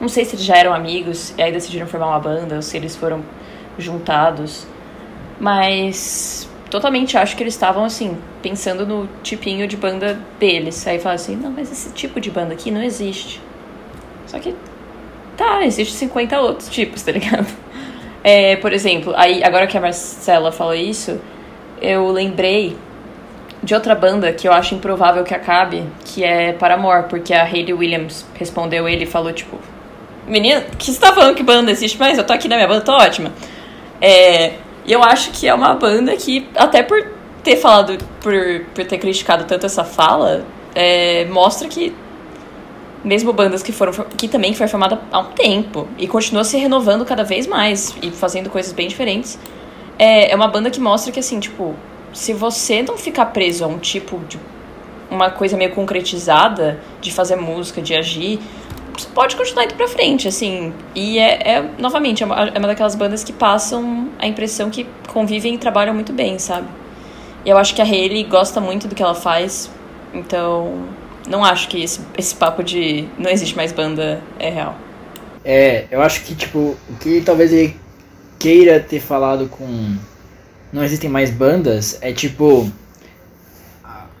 Não sei se eles já eram amigos e aí decidiram formar uma banda, ou se eles foram juntados. Mas... Totalmente acho que eles estavam, assim, pensando no tipinho de banda deles. Aí falaram assim, não, mas esse tipo de banda aqui não existe. Só que, tá, existe cinquenta outros tipos, tá ligado? É, por exemplo, aí, agora que a Marcela falou isso, eu lembrei de outra banda que eu acho improvável que acabe, que é Paramore, porque a Hayley Williams respondeu ele e falou, tipo, menina, que você tá falando que banda existe mais? Eu tô aqui na minha banda, tô ótima. É... E eu acho que é uma banda que, até por ter falado, por, por ter criticado tanto essa fala, é, mostra que, mesmo bandas que foram, que também foi formada há um tempo, e continua se renovando cada vez mais, e fazendo coisas bem diferentes, é, é uma banda que mostra que, assim, tipo, se você não ficar preso a um tipo de... uma coisa meio concretizada de fazer música, de agir, você pode continuar indo pra frente, assim. E é, é novamente, é uma, é uma daquelas bandas que passam a impressão que convivem e trabalham muito bem, sabe? E eu acho que a Hayley gosta muito do que ela faz, então não acho que esse, esse papo de não existe mais banda é real. É, eu acho que, tipo, o que talvez ele queira ter falado com não existem mais bandas é, tipo...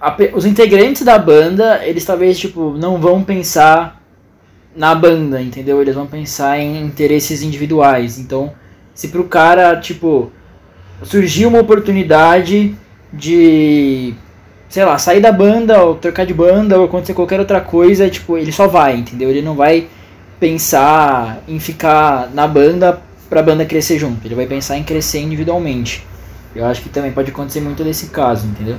a, os integrantes da banda, eles talvez, tipo, não vão pensar na banda, entendeu? Eles vão pensar em interesses individuais. Então, se pro cara, tipo, surgiu uma oportunidade de, sei lá, sair da banda, ou trocar de banda, ou acontecer qualquer outra coisa, tipo, ele só vai, entendeu? Ele não vai pensar em ficar na banda pra banda crescer junto. Ele vai pensar em crescer individualmente. Eu acho que também pode acontecer muito nesse caso, entendeu?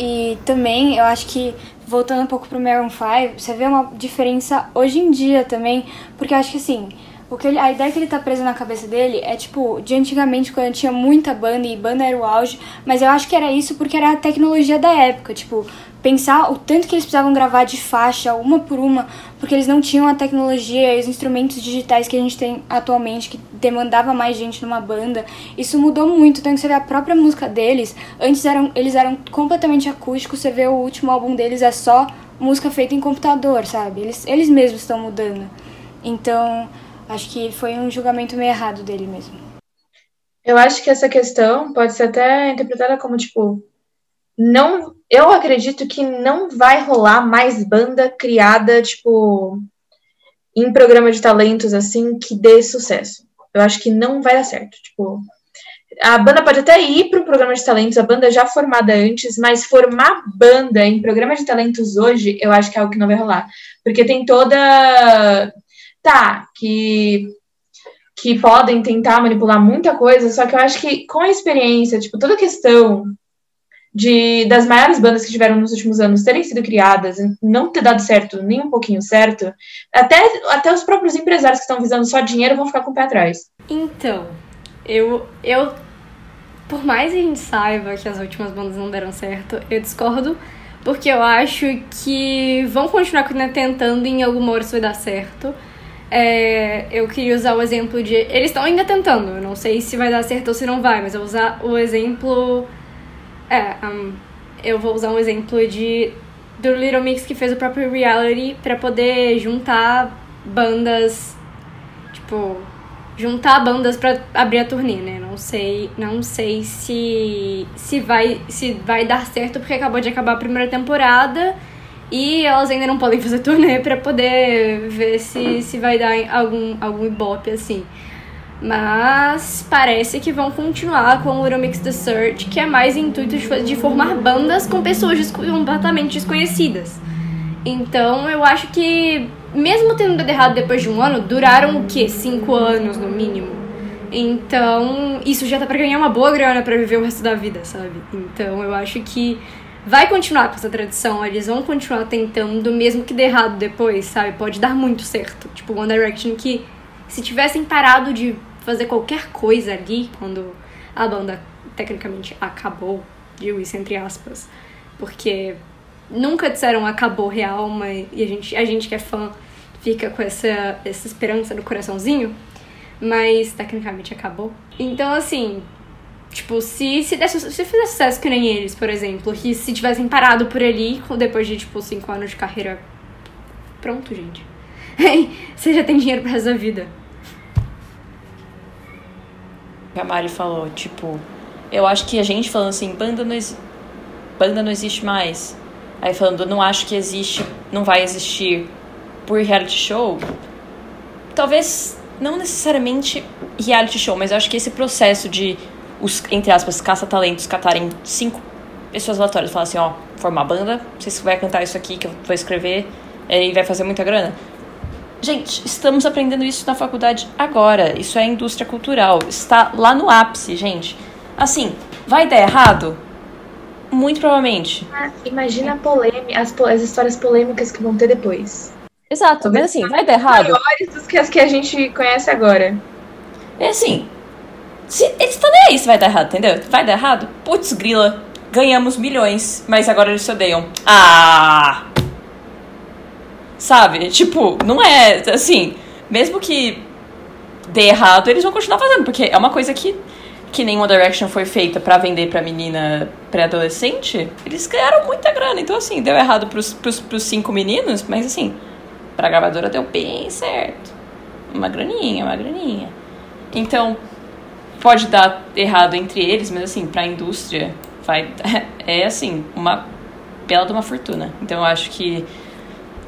E também, eu acho que, voltando um pouco pro Maroon cinco, você vê uma diferença hoje em dia também, porque eu acho que assim, o que ele, a ideia que ele tá presa na cabeça dele é tipo, de antigamente, quando tinha muita banda, e banda era o auge, mas eu acho que era isso porque era a tecnologia da época, tipo, pensar o tanto que eles precisavam gravar de faixa, uma por uma, porque eles não tinham a tecnologia e os instrumentos digitais que a gente tem atualmente, que demandava mais gente numa banda. Isso mudou muito, tanto que você vê a própria música deles, antes eram, eles eram completamente acústicos, você vê o último álbum deles é só música feita em computador, sabe? Eles, eles mesmos estão mudando. Então, acho que foi um julgamento meio errado dele mesmo. Eu acho que essa questão pode ser até interpretada como, tipo, não, eu acredito que não vai rolar mais banda criada, tipo, em programa de talentos, assim, que dê sucesso. Eu acho que não vai dar certo. Tipo, a banda pode até ir para o programa de talentos, a banda já formada antes, mas formar banda em programa de talentos hoje, eu acho que é algo que não vai rolar. Porque tem toda... Tá, que... que podem tentar manipular muita coisa, só que eu acho que com a experiência, tipo, toda a questão... De, das maiores bandas que tiveram nos últimos anos terem sido criadas, não ter dado certo, nem um pouquinho certo, até, até os próprios empresários que estão visando só dinheiro vão ficar com o pé atrás. Então, eu, eu, por mais que a gente saiba que as últimas bandas não deram certo, eu discordo, porque eu acho que vão continuar tentando e em alguma hora isso vai dar certo. É, eu queria usar o exemplo de... Eles estão ainda tentando, eu não sei se vai dar certo ou se não vai, mas eu vou usar o exemplo... É, um, eu vou usar um exemplo de do Little Mix, que fez o próprio reality pra poder juntar bandas, tipo, juntar bandas pra abrir a turnê, né? Não sei, não sei se, se, vai, se vai dar certo, porque acabou de acabar a primeira temporada e elas ainda não podem fazer turnê pra poder ver se, se vai dar algum, algum ibope, assim. Mas parece que vão continuar com o Little Mix The Search, que é mais intuito de formar bandas com pessoas completamente desconhecidas. Então eu acho que, mesmo tendo dado errado depois de um ano, duraram o quê? Cinco anos no mínimo. Então isso já tá pra ganhar uma boa grana pra viver o resto da vida, sabe? Então eu acho que vai continuar com essa tradição, eles vão continuar tentando, mesmo que dê errado depois, sabe? Pode dar muito certo. Tipo, One Direction, que se tivessem parado de fazer qualquer coisa ali, quando a banda tecnicamente acabou, digo isso entre aspas, porque nunca disseram acabou real, mas e a gente, a gente que é fã fica com essa, essa esperança no coraçãozinho, mas tecnicamente acabou. Então, assim, tipo, se, se, desse, se fizesse sucesso que nem eles, por exemplo, que se tivessem parado por ali, depois de, tipo, cinco anos de carreira, pronto, gente. Você já tem dinheiro pro resto da vida. A Mari falou, tipo, eu acho que a gente falando assim, banda não, exi- banda não existe mais. Aí falando, não acho que existe, não vai existir por reality show. Talvez, não necessariamente reality show, mas eu acho que esse processo de os, entre aspas, caça-talentos catarem cinco pessoas aleatórias e falar assim, ó, formar banda, vocês vai cantar isso aqui que eu vou escrever e vai fazer muita grana. Gente, estamos aprendendo isso na faculdade agora. Isso é indústria cultural. Está lá no ápice, gente. Assim, vai dar errado? Muito provavelmente. Ah, imagina a polêmica, as, as histórias polêmicas que vão ter depois. Exato, talvez, mas assim, vai dar errado? Maiores do que as que a gente conhece agora. É assim, se, eles estão nem aí se vai dar errado, entendeu? Vai dar errado? Putz, grila, ganhamos milhões, mas agora eles se odeiam. Ah... Sabe? Tipo, não é... Assim, mesmo que dê errado, eles vão continuar fazendo. Porque é uma coisa que, que nem One Direction foi feita pra vender pra menina pré-adolescente. Eles ganharam muita grana. Então, assim, deu errado pros, pros, pros cinco meninos. Mas, assim, pra gravadora deu bem certo. Uma graninha, uma graninha. Então, pode dar errado entre eles. Mas, assim, pra indústria, vai, é, assim, uma bela de uma fortuna. Então eu acho que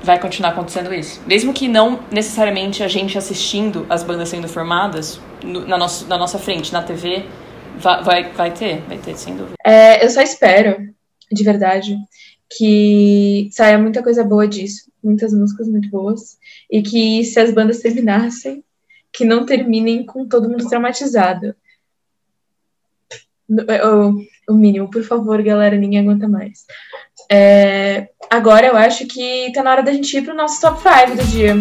vai continuar acontecendo isso. Mesmo que não necessariamente a gente assistindo as bandas sendo formadas no, na, nosso, na nossa frente, na T V, vai, vai, vai ter, vai ter, sem dúvida. É, eu só espero, de verdade, que saia muita coisa boa disso, muitas músicas muito boas, e que se as bandas terminassem, que não terminem com todo mundo traumatizado. O mínimo, por favor, galera, ninguém aguenta mais. É, agora eu acho que tá na hora da gente ir pro nosso top cinco do dia.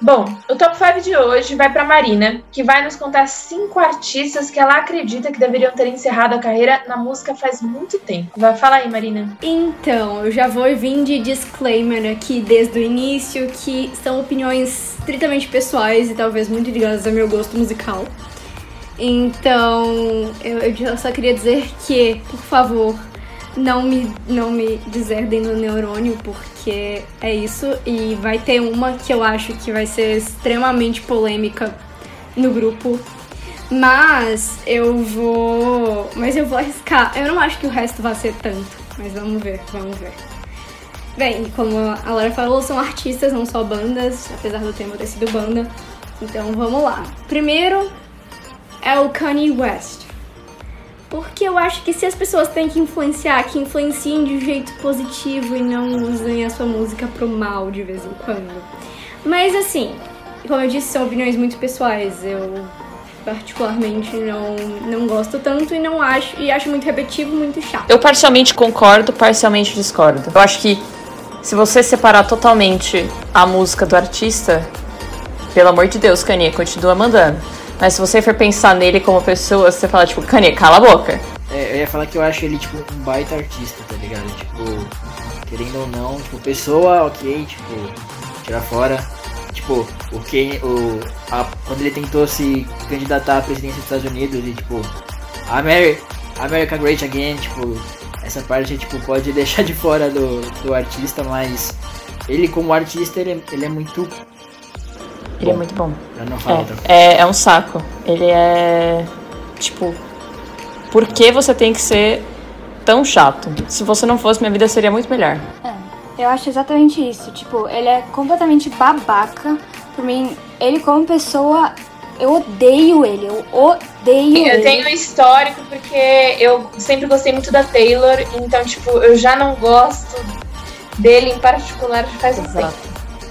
Bom, o Top cinco de hoje vai para Marina, que vai nos contar cinco artistas que ela acredita que deveriam ter encerrado a carreira na música faz muito tempo. Vai falar aí, Marina. Então, eu já vou vir de disclaimer aqui desde o início, que são opiniões estritamente pessoais e talvez muito ligadas ao meu gosto musical. Então, eu, eu só queria dizer que, por favor, não me, não me deserdem do Neurônio, porque é isso. E vai ter uma que eu acho que vai ser extremamente polêmica no grupo. Mas eu vou... Mas eu vou arriscar. Eu não acho que o resto vai ser tanto. Mas vamos ver, vamos ver. Bem, como a Laura falou, são artistas, não só bandas. Apesar do tema ter sido banda. Então vamos lá. Primeiro é o Kanye West. Porque eu acho que se as pessoas têm que influenciar, que influenciem de um jeito positivo e não usem a sua música pro mal de vez em quando. Mas assim, como eu disse, são opiniões muito pessoais. Eu particularmente não, não gosto tanto e não acho, e acho muito repetitivo, muito chato. Eu parcialmente concordo, parcialmente discordo. Eu acho que se você separar totalmente a música do artista, pelo amor de Deus, Kanye, continua mandando. Mas se você for pensar nele como pessoa, você fala, tipo, Kanye, cala a boca. É, eu ia falar que eu acho ele, tipo, um baita artista, tá ligado? Tipo, querendo ou não, tipo, pessoa, ok, tipo, tirar fora. Tipo, o Kanye, o, a, quando ele tentou se candidatar à presidência dos Estados Unidos, e, tipo, Amer- America Great Again, tipo, essa parte, tipo, pode deixar de fora do, do artista, mas ele, como artista, ele, ele é muito... Ele bom, é muito bom. Eu não falo é, é, é um saco. Ele é... Tipo... Por que você tem que ser tão chato? Se você não fosse, minha vida seria muito melhor. É, eu acho exatamente isso. Tipo, ele é completamente babaca. Por mim, ele como pessoa... Eu odeio ele. Eu odeio eu ele. Eu tenho histórico porque eu sempre gostei muito da Taylor. Então, tipo, eu já não gosto dele em particular faz um tempo.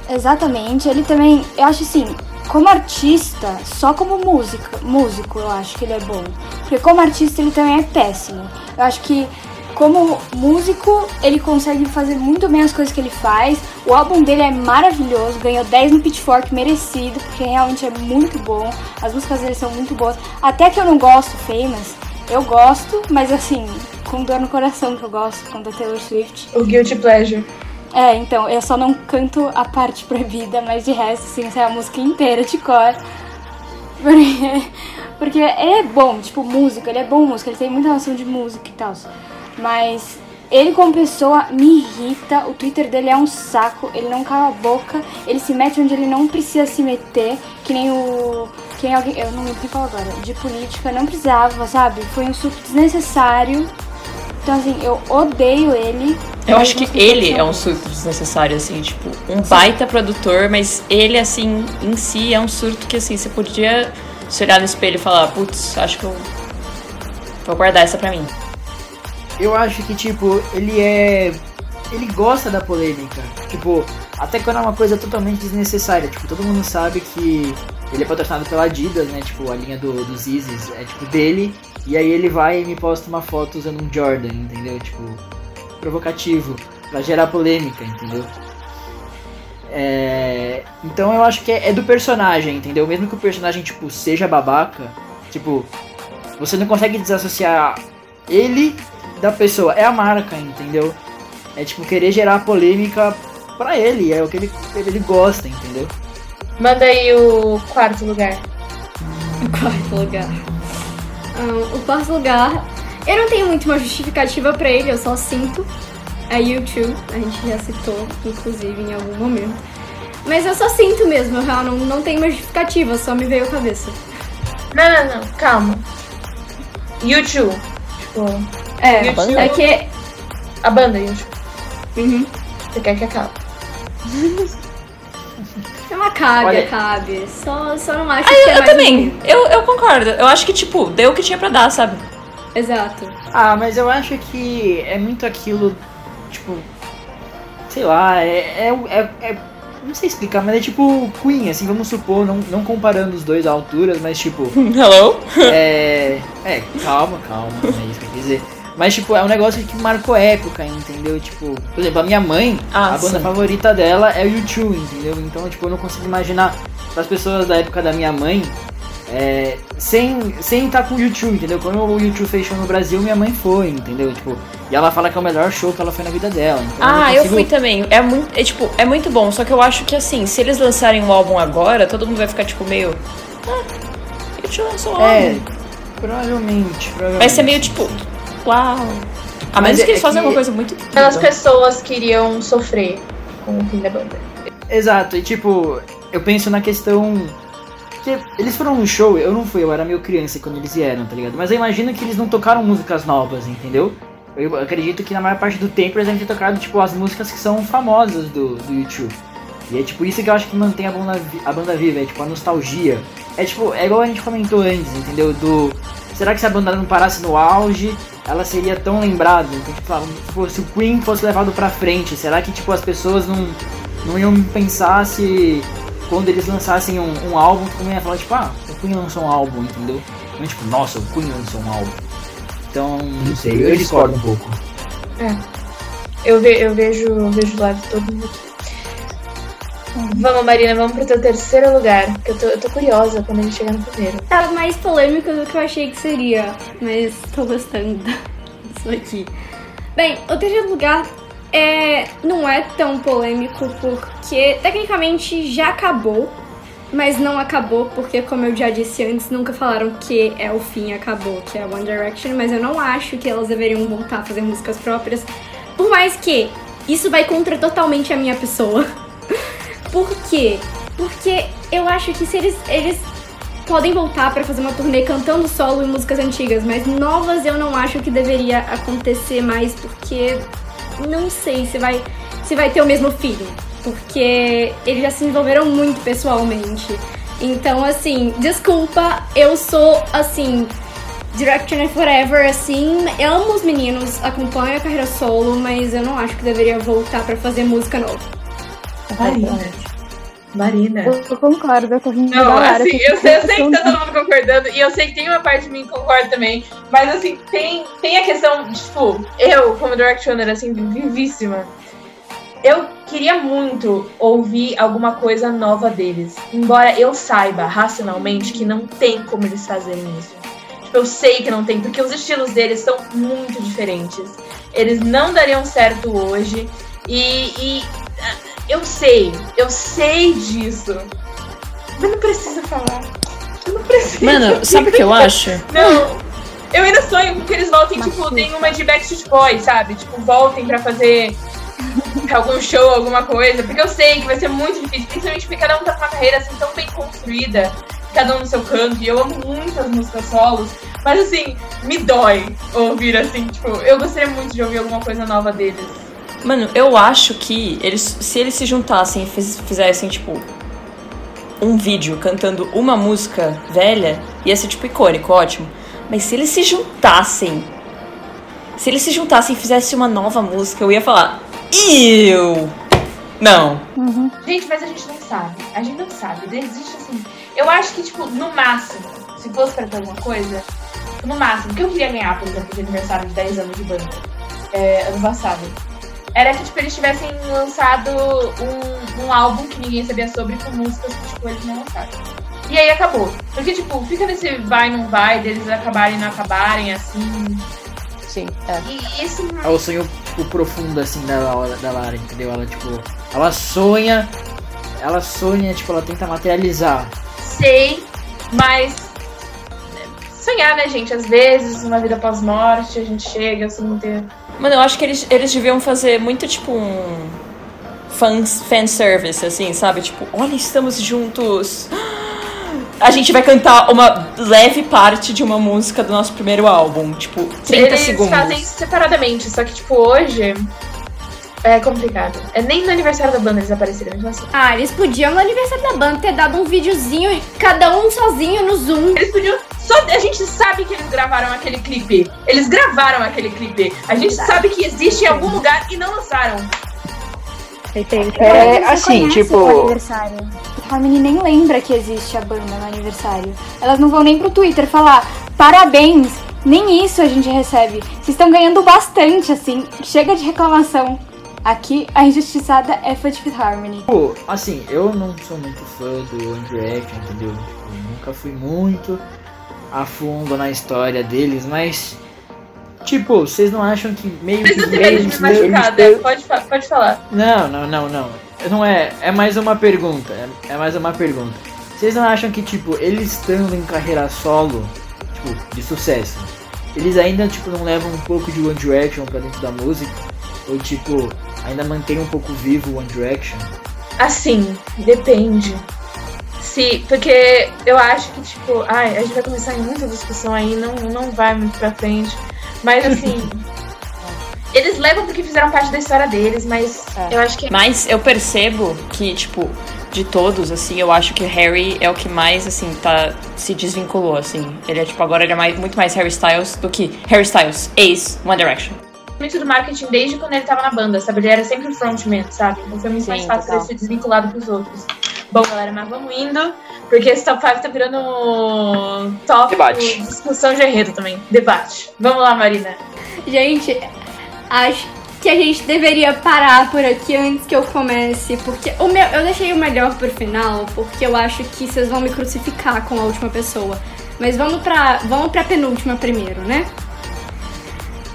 Exatamente, ele também, eu acho assim, como artista, só como música, músico eu acho que ele é bom, porque como artista ele também é péssimo. Eu acho que como músico ele consegue fazer muito bem as coisas que ele faz, o álbum dele é maravilhoso, ganhou dez no Pitchfork, merecido, porque realmente é muito bom, as músicas dele são muito boas, até que eu não gosto, Famous, eu gosto, mas assim, com dor no coração que eu gosto, com a Taylor Swift. O Guilty Pleasure. É, então, eu só não canto a parte proibida, mas de resto, assim, sai a música inteira de cor. Porque, porque ele é bom, tipo, músico, ele é bom músico, ele tem muita noção de música e tal. Mas ele como pessoa me irrita, o Twitter dele é um saco, ele não cala a boca, ele se mete onde ele não precisa se meter, que nem o... que nem alguém, eu não lembro o que falar agora, de política, não precisava, sabe? Foi um surto desnecessário. Então, assim, eu odeio ele. Eu acho que ele é um surto desnecessário, assim, tipo, um baita produtor, mas ele, assim, em si é um surto que, assim, você podia se olhar no espelho e falar, putz, acho que eu vou guardar essa pra mim. Eu acho que, tipo, ele é... ele gosta da polêmica, tipo, até quando é uma coisa totalmente desnecessária, tipo, todo mundo sabe que ele é patrocinado pela Adidas, né, tipo, a linha do, dos Yeezys é, tipo, dele. E aí ele vai e me posta uma foto usando um Jordan, entendeu? Tipo, provocativo, pra gerar polêmica, entendeu? É... Então eu acho que é, é do personagem, entendeu? Mesmo que o personagem, tipo, seja babaca, tipo, você não consegue desassociar ele da pessoa. É a marca, entendeu? É, tipo, querer gerar polêmica pra ele, é o que ele, ele gosta, entendeu? Manda aí o quarto lugar. O quarto lugar... um, o quarto lugar, eu não tenho muito uma justificativa pra ele, eu só sinto. A U dois, a gente já citou, inclusive, em algum momento. Mas eu só sinto mesmo, eu não, não tenho uma justificativa, só me veio a cabeça. Não, não, não, calma. U dois. É, U dois. É que... A banda U dois. Uhum. Você quer que acabe? Não acabe, olha, acabe. Só, só não acho ah, que eu, é eu mais também, um... eu, eu concordo. Eu acho que, tipo, deu o que tinha pra dar, sabe? Exato. Ah, mas eu acho que é muito aquilo, tipo... Sei lá, é... é, é, é não sei explicar, mas é tipo Queen, assim, vamos supor, não, não comparando os dois a alturas, mas tipo... Hello? É... É, calma, calma, não é isso que eu quis dizer. Mas, tipo, é um negócio que marcou época, entendeu? Tipo, por exemplo, a minha mãe, ah, a sim. banda favorita dela é o U dois, entendeu? Então, tipo, eu não consigo imaginar as pessoas da época da minha mãe é, sem sem estar com o U dois, entendeu? Quando o U dois fez show no Brasil, minha mãe foi, entendeu? Tipo, e ela fala que é o melhor show que ela foi na vida dela. Então ah, eu, consigo... eu fui também. É muito, é, tipo, é muito bom, só que eu acho que, assim, se eles lançarem um álbum agora, todo mundo vai ficar, tipo, meio... Ah, U dois lançou um é, álbum. Provavelmente, provavelmente. Vai ser meio, tipo... Uau! A menos que eles fazem uma coisa muito... Aquelas pessoas que iriam sofrer com o fim da banda. Exato, e tipo, eu penso na questão... Porque eles foram num show, eu não fui, eu era meio criança quando eles vieram, tá ligado? Mas eu imagino que eles não tocaram músicas novas, entendeu? Eu acredito que na maior parte do tempo eles devem ter tocado, tipo, as músicas que são famosas do, do U dois. E é tipo isso que eu acho que mantém a banda, a banda viva, é tipo a nostalgia. É tipo, é igual a gente comentou antes, entendeu? Do... Será que se a banda não parasse no auge, ela seria tão lembrada? Então, tipo, se o Queen fosse levado pra frente, será que tipo, as pessoas não, não iam pensar se quando eles lançassem um, um álbum, como ia falar, tipo, ah, o Queen lançou um álbum, entendeu? Não tipo, nossa, o Queen lançou um álbum. Então, não sei, eu, eu discordo um pouco. É, eu, ve- eu vejo eu vejo live todo mundo. Vamos, Marina, vamos pro teu terceiro lugar, que eu tô, eu tô curiosa quando a gente chegar no primeiro. Tá mais polêmico do que eu achei que seria, mas tô gostando disso aqui. Bem, o terceiro lugar é, não é tão polêmico porque tecnicamente já acabou, mas não acabou porque, como eu já disse antes, nunca falaram que é o fim, acabou, que é One Direction, mas eu não acho que elas deveriam voltar a fazer músicas próprias, por mais que isso vai contra totalmente a minha pessoa. Por quê? Porque eu acho que se eles, eles podem voltar pra fazer uma turnê cantando solo e músicas antigas, mas novas eu não acho que deveria acontecer mais, porque não sei se vai, se vai ter o mesmo feeling, porque eles já se envolveram muito pessoalmente. Então, assim, desculpa, eu sou, assim, Direction Forever, assim, eu amo os meninos, acompanho a carreira solo, mas eu não acho que deveria voltar pra fazer música nova. Marina. Marina. Eu, eu concordo, eu tô rindo. Não, assim, eu, eu sei que tá todo mundo concordando, e eu sei que tem uma parte de mim que concorda também, mas assim, tem, tem a questão, tipo, eu, como Directioner, assim, vivíssima, eu queria muito ouvir alguma coisa nova deles, embora eu saiba, racionalmente, que não tem como eles fazerem isso. Tipo, eu sei que não tem, porque os estilos deles são muito diferentes. Eles não dariam certo hoje, e... e Eu sei, eu sei disso. Mas não precisa falar. Eu não preciso. Mano, sabe o que eu acho? Não, eu ainda sonho com que eles voltem, Mas tipo, tem uma de Backstreet Boys, sabe? Tipo, voltem pra fazer algum show, alguma coisa. Porque eu sei que vai ser muito difícil, principalmente porque cada um tá com uma carreira assim tão bem construída, cada um no seu canto, e eu amo muito as músicas solos, mas assim, me dói ouvir assim, tipo, eu gostaria muito de ouvir alguma coisa nova deles. Mano, eu acho que eles, se eles se juntassem e fiz, fizessem, tipo, um vídeo cantando uma música velha, ia ser, tipo, icônico, ótimo. Mas se eles se juntassem, se eles se juntassem e fizessem uma nova música, eu ia falar, eu não. Uhum. Gente, mas a gente não sabe, a gente não sabe, existe assim. Eu acho que, tipo, no máximo, se fosse pra ter alguma coisa, no máximo, o que eu queria ganhar, por exemplo, de aniversário de dez anos de banda, é, ano passado, era que, tipo, eles tivessem lançado um, um álbum que ninguém sabia sobre, com músicas que, tipo, eles não lançaram. E aí acabou. Porque, tipo, fica nesse vai, não vai, deles acabarem, não acabarem, assim. Sim, é. E isso... É o sonho, tipo, profundo, assim, da Laura, da Lara, entendeu? Ela, tipo, ela sonha, ela sonha, tipo, ela tenta materializar. Sei, mas... sonhar, né, gente? Às vezes, numa vida pós-morte, a gente chega assim, não ter... Mano, eu acho que eles, eles deviam fazer muito, tipo, um fans, fanservice, assim, sabe? Tipo, olha, estamos juntos... A gente vai cantar uma leve parte de uma música do nosso primeiro álbum, tipo, trinta segundos. Eles fazem separadamente, só que, tipo, hoje é complicado. É nem no aniversário da banda eles apareceram, mesmo assim. Ah, eles podiam no aniversário da banda ter dado um videozinho, cada um sozinho no Zoom. Eles podiam... Só a gente sabe que eles gravaram aquele clipe. Eles gravaram aquele clipe. A gente Exato. sabe que existe em algum lugar e não lançaram. É, assim, tipo... O aniversário. A Harmony nem lembra que existe a banda no aniversário. Elas não vão nem pro Twitter falar parabéns, nem isso a gente recebe. Vocês estão ganhando bastante, assim. Chega de reclamação. Aqui, a injustiçada é fã de Fifth Harmony. Pô, assim, eu não sou muito fã do One Direction, entendeu? Eu nunca fui muito a fundo na história deles, mas... Tipo, vocês não acham que meio que... Vocês meio me machucado, meio... é, pode, pode falar. Não, não, não, não. Não é, é mais uma pergunta, é, é mais uma pergunta. Vocês não acham que, tipo, eles estando em carreira solo, tipo, de sucesso, eles ainda, tipo, não levam um pouco de One Direction pra dentro da música? Ou, tipo, ainda mantém um pouco vivo o One Direction? Assim, depende. Sim, porque eu acho que, tipo, ai, a gente vai começar em muita discussão aí, não, não vai muito pra frente. Mas assim, eles levam porque fizeram parte da história deles, mas é. eu acho que... Mas eu percebo que, tipo, de todos, assim, eu acho que o Harry é o que mais, assim, tá, se desvinculou, assim. Ele é, tipo, agora ele é mais, muito mais Harry Styles do que Harry Styles, ex One Direction. Muito do marketing desde quando ele tava na banda, sabe? Ele era sempre frontman, sabe? Então foi muito Sim, mais fácil ele ser desvinculado pros outros. Bom, galera, mas vamos indo, porque esse top cinco tá virando um top de discussão de enredo também. Debate. Vamos lá, Marina. Gente, acho que a gente deveria parar por aqui antes que eu comece, porque o meu, eu deixei o melhor pro final, porque eu acho que vocês vão me crucificar com a última pessoa. Mas vamos pra, vamos pra penúltima primeiro, né?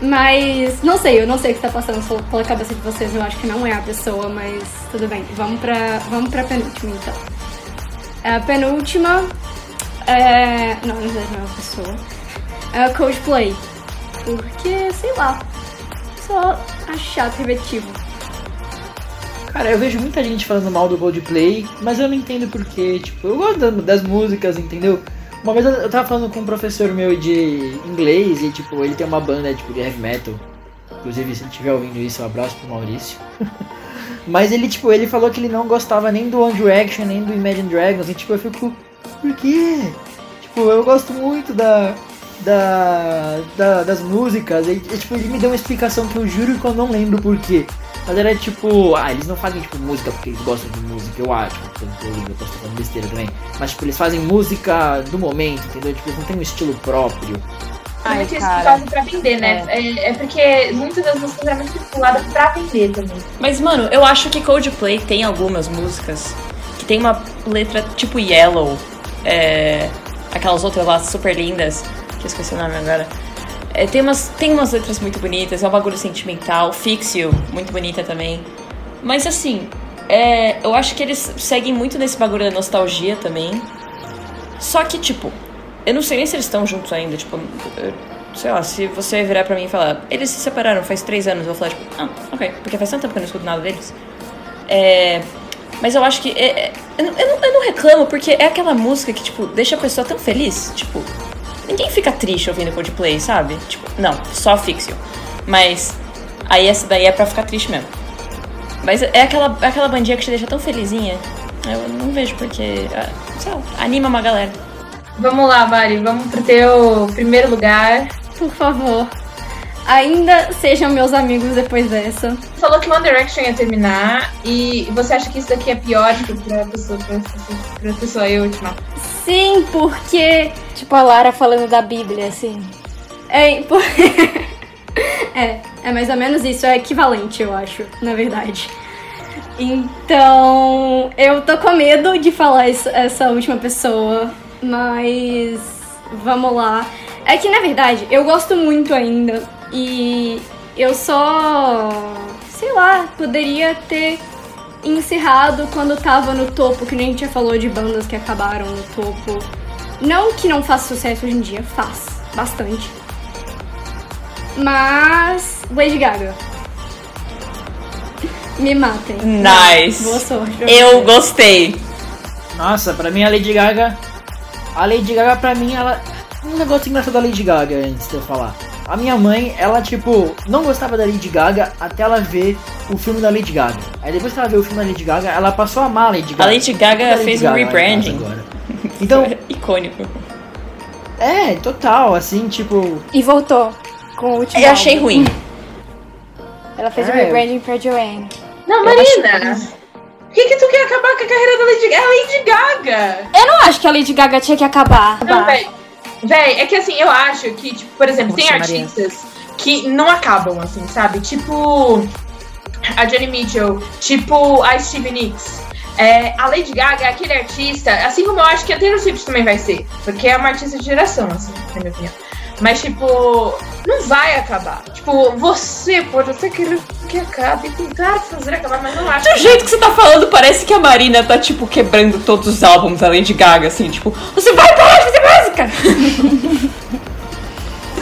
Mas não sei, eu não sei o que tá passando pela cabeça de vocês, eu acho que não é a pessoa, mas tudo bem. Vamos pra, vamos pra penúltima, então. A penúltima é... Não, não é a pessoa. É o Coldplay. Porque, sei lá, só acho chato, repetitivo. Cara, eu vejo muita gente falando mal do Coldplay, mas eu não entendo porquê. Tipo, eu gosto das músicas, entendeu? Uma vez eu tava falando com um professor meu de inglês e, tipo, ele tem uma banda, tipo, de heavy metal. Inclusive, se ele estiver ouvindo isso, um abraço pro Maurício. Mas ele, tipo, ele falou que ele não gostava nem do One Direction, nem do Imagine Dragons. E, tipo, eu fico, por quê? Tipo, eu gosto muito da, da, da das músicas. E, tipo, ele me deu uma explicação que eu juro que eu não lembro por quê. Mas era, tipo, ah, eles não fazem, tipo, música porque eles gostam de música, eu acho. Eu posso falar besteira também. Mas, tipo, eles fazem música do momento, entendeu? Tipo, eles não tem um estilo próprio. Ah, é que eles fazem pra vender, né? É, é, é porque muitas das músicas eram muito populadas pra vender também. Mas, mano, eu acho que Coldplay tem algumas músicas que tem uma letra tipo Yellow. É, aquelas outras lá super lindas, que eu esqueci o nome agora. É, tem, umas, tem umas letras muito bonitas, é um bagulho sentimental. Fix You, muito bonita também. Mas, assim... É, eu acho que eles seguem muito nesse bagulho da nostalgia também. Só que, tipo, eu não sei nem se eles estão juntos ainda. Tipo, eu, sei lá, se você virar pra mim e falar, eles se separaram faz três anos, eu vou falar, tipo, ah, ok, porque faz tanto tempo que eu não escuto nada deles. É, mas eu acho que. É, é, eu, eu, não, eu não reclamo, porque é aquela música que, tipo, deixa a pessoa tão feliz. Tipo, ninguém fica triste ouvindo Coldplay, sabe? Tipo, não, só Fix You. Mas aí essa daí é pra ficar triste mesmo. Mas é aquela, é aquela bandinha que te deixa tão felizinha. Eu não vejo porque, sei lá, anima uma galera. Vamos lá, Mari, vamos pro teu primeiro lugar. Por favor, ainda sejam meus amigos depois dessa. Você falou que One Direction ia terminar e você acha que isso daqui é pior do que pra pessoa, pra, pra pessoa aí última? Sim, porque... Tipo a Lara falando da Bíblia, assim. É, porque... É, é mais ou menos isso, é equivalente, eu acho, na verdade. Então, eu tô com medo de falar isso, essa última pessoa, mas vamos lá. É que, na verdade, eu gosto muito ainda e eu só, sei lá, poderia ter encerrado quando tava no topo, que nem a gente já falou de bandas que acabaram no topo. Não que não faça sucesso hoje em dia, faz bastante. Mas Lady Gaga. Me matem. Nice. Boa sorte. Eu gostei. Nossa, pra mim a Lady Gaga... A Lady Gaga, pra mim, ela... Um negócio engraçado da Lady Gaga, antes de eu falar. A minha mãe, ela, tipo, não gostava da Lady Gaga até ela ver o filme da Lady Gaga. Aí depois que ela viu o filme da Lady Gaga, ela passou a amar a Lady Gaga. A Lady Gaga a Lady fez Gaga um rebranding. Agora. Então... Icônico. É, total, assim, tipo... E voltou com o último Eu álbum. Achei ruim. Ela fez é. um rebranding pra Joanne. Não, Marina! Por que que tu quer acabar com a carreira da Lady Gaga? É a Lady Gaga! Eu não acho que a Lady Gaga tinha que acabar. Não, véi. Véi, é que assim, eu acho que, tipo, por exemplo, Nossa, tem artistas Maria. que não acabam, assim, sabe? Tipo a Johnny Mitchell, tipo a Stevie Nicks. É, a Lady Gaga é aquele artista, assim como eu acho que a Taylor Swift também vai ser. Porque é uma artista de geração, assim, na minha opinião. Mas, tipo, não vai acabar. Tipo, você pode até querer que acabe, tentar fazer acabar, mas não acho. Do jeito que você tá falando, parece que a Marina tá, tipo, quebrando todos os álbuns da Lady Gaga, assim, tipo, você vai parar de fazer música!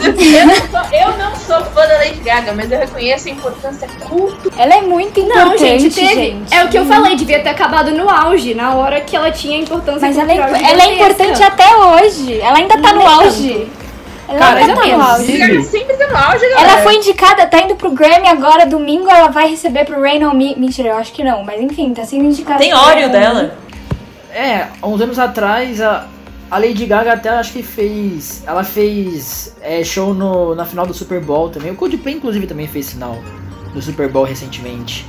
eu, não sou, eu não sou fã da Lady Gaga, mas eu reconheço a importância cultural. Ela é muito importante, não, gente, teve, gente. É o que eu falei, devia ter acabado no auge, na hora que ela tinha importância mas cultural. Mas ela, é, ela é importante até hoje, ela ainda tá não no auge. Tanto. Ela Cara, tá no auge. Ela foi indicada, tá indo pro Grammy agora, domingo ela vai receber pro Rain On Me. Mentira, eu acho que não, mas enfim, tá sendo indicada. Tem óleo dela. É, uns anos atrás, a, a Lady Gaga até acho que fez... Ela fez é, show no, na final do Super Bowl também. O Coldplay, inclusive, também fez final do Super Bowl recentemente.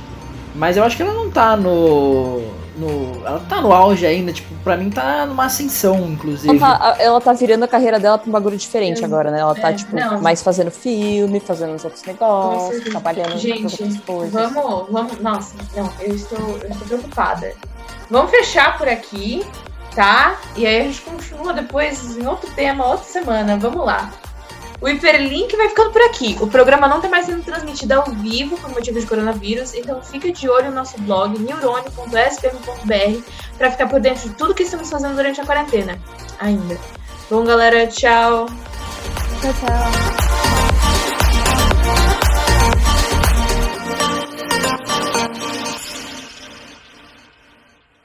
Mas eu acho que ela não tá no... No, ela tá no auge ainda, tipo, pra mim tá numa ascensão, inclusive. Ela tá, ela tá virando a carreira dela pra um bagulho diferente eu, agora, né? Ela tá, é, tipo, não. mais fazendo filme, fazendo os outros negócios, Nossa, trabalhando em outras coisas. Vamos, vamos. Nossa, não, eu estou, eu estou preocupada. Vamos fechar por aqui, tá? E aí a gente continua depois em outro tema, outra semana. Vamos lá. O Hiperlink vai ficando por aqui. O programa não está mais sendo transmitido ao vivo por motivo de coronavírus, então fica de olho no nosso blog neurônio ponto s p m ponto b r para ficar por dentro de tudo que estamos fazendo durante a quarentena. Ainda. Bom, galera, tchau. Tchau, tchau.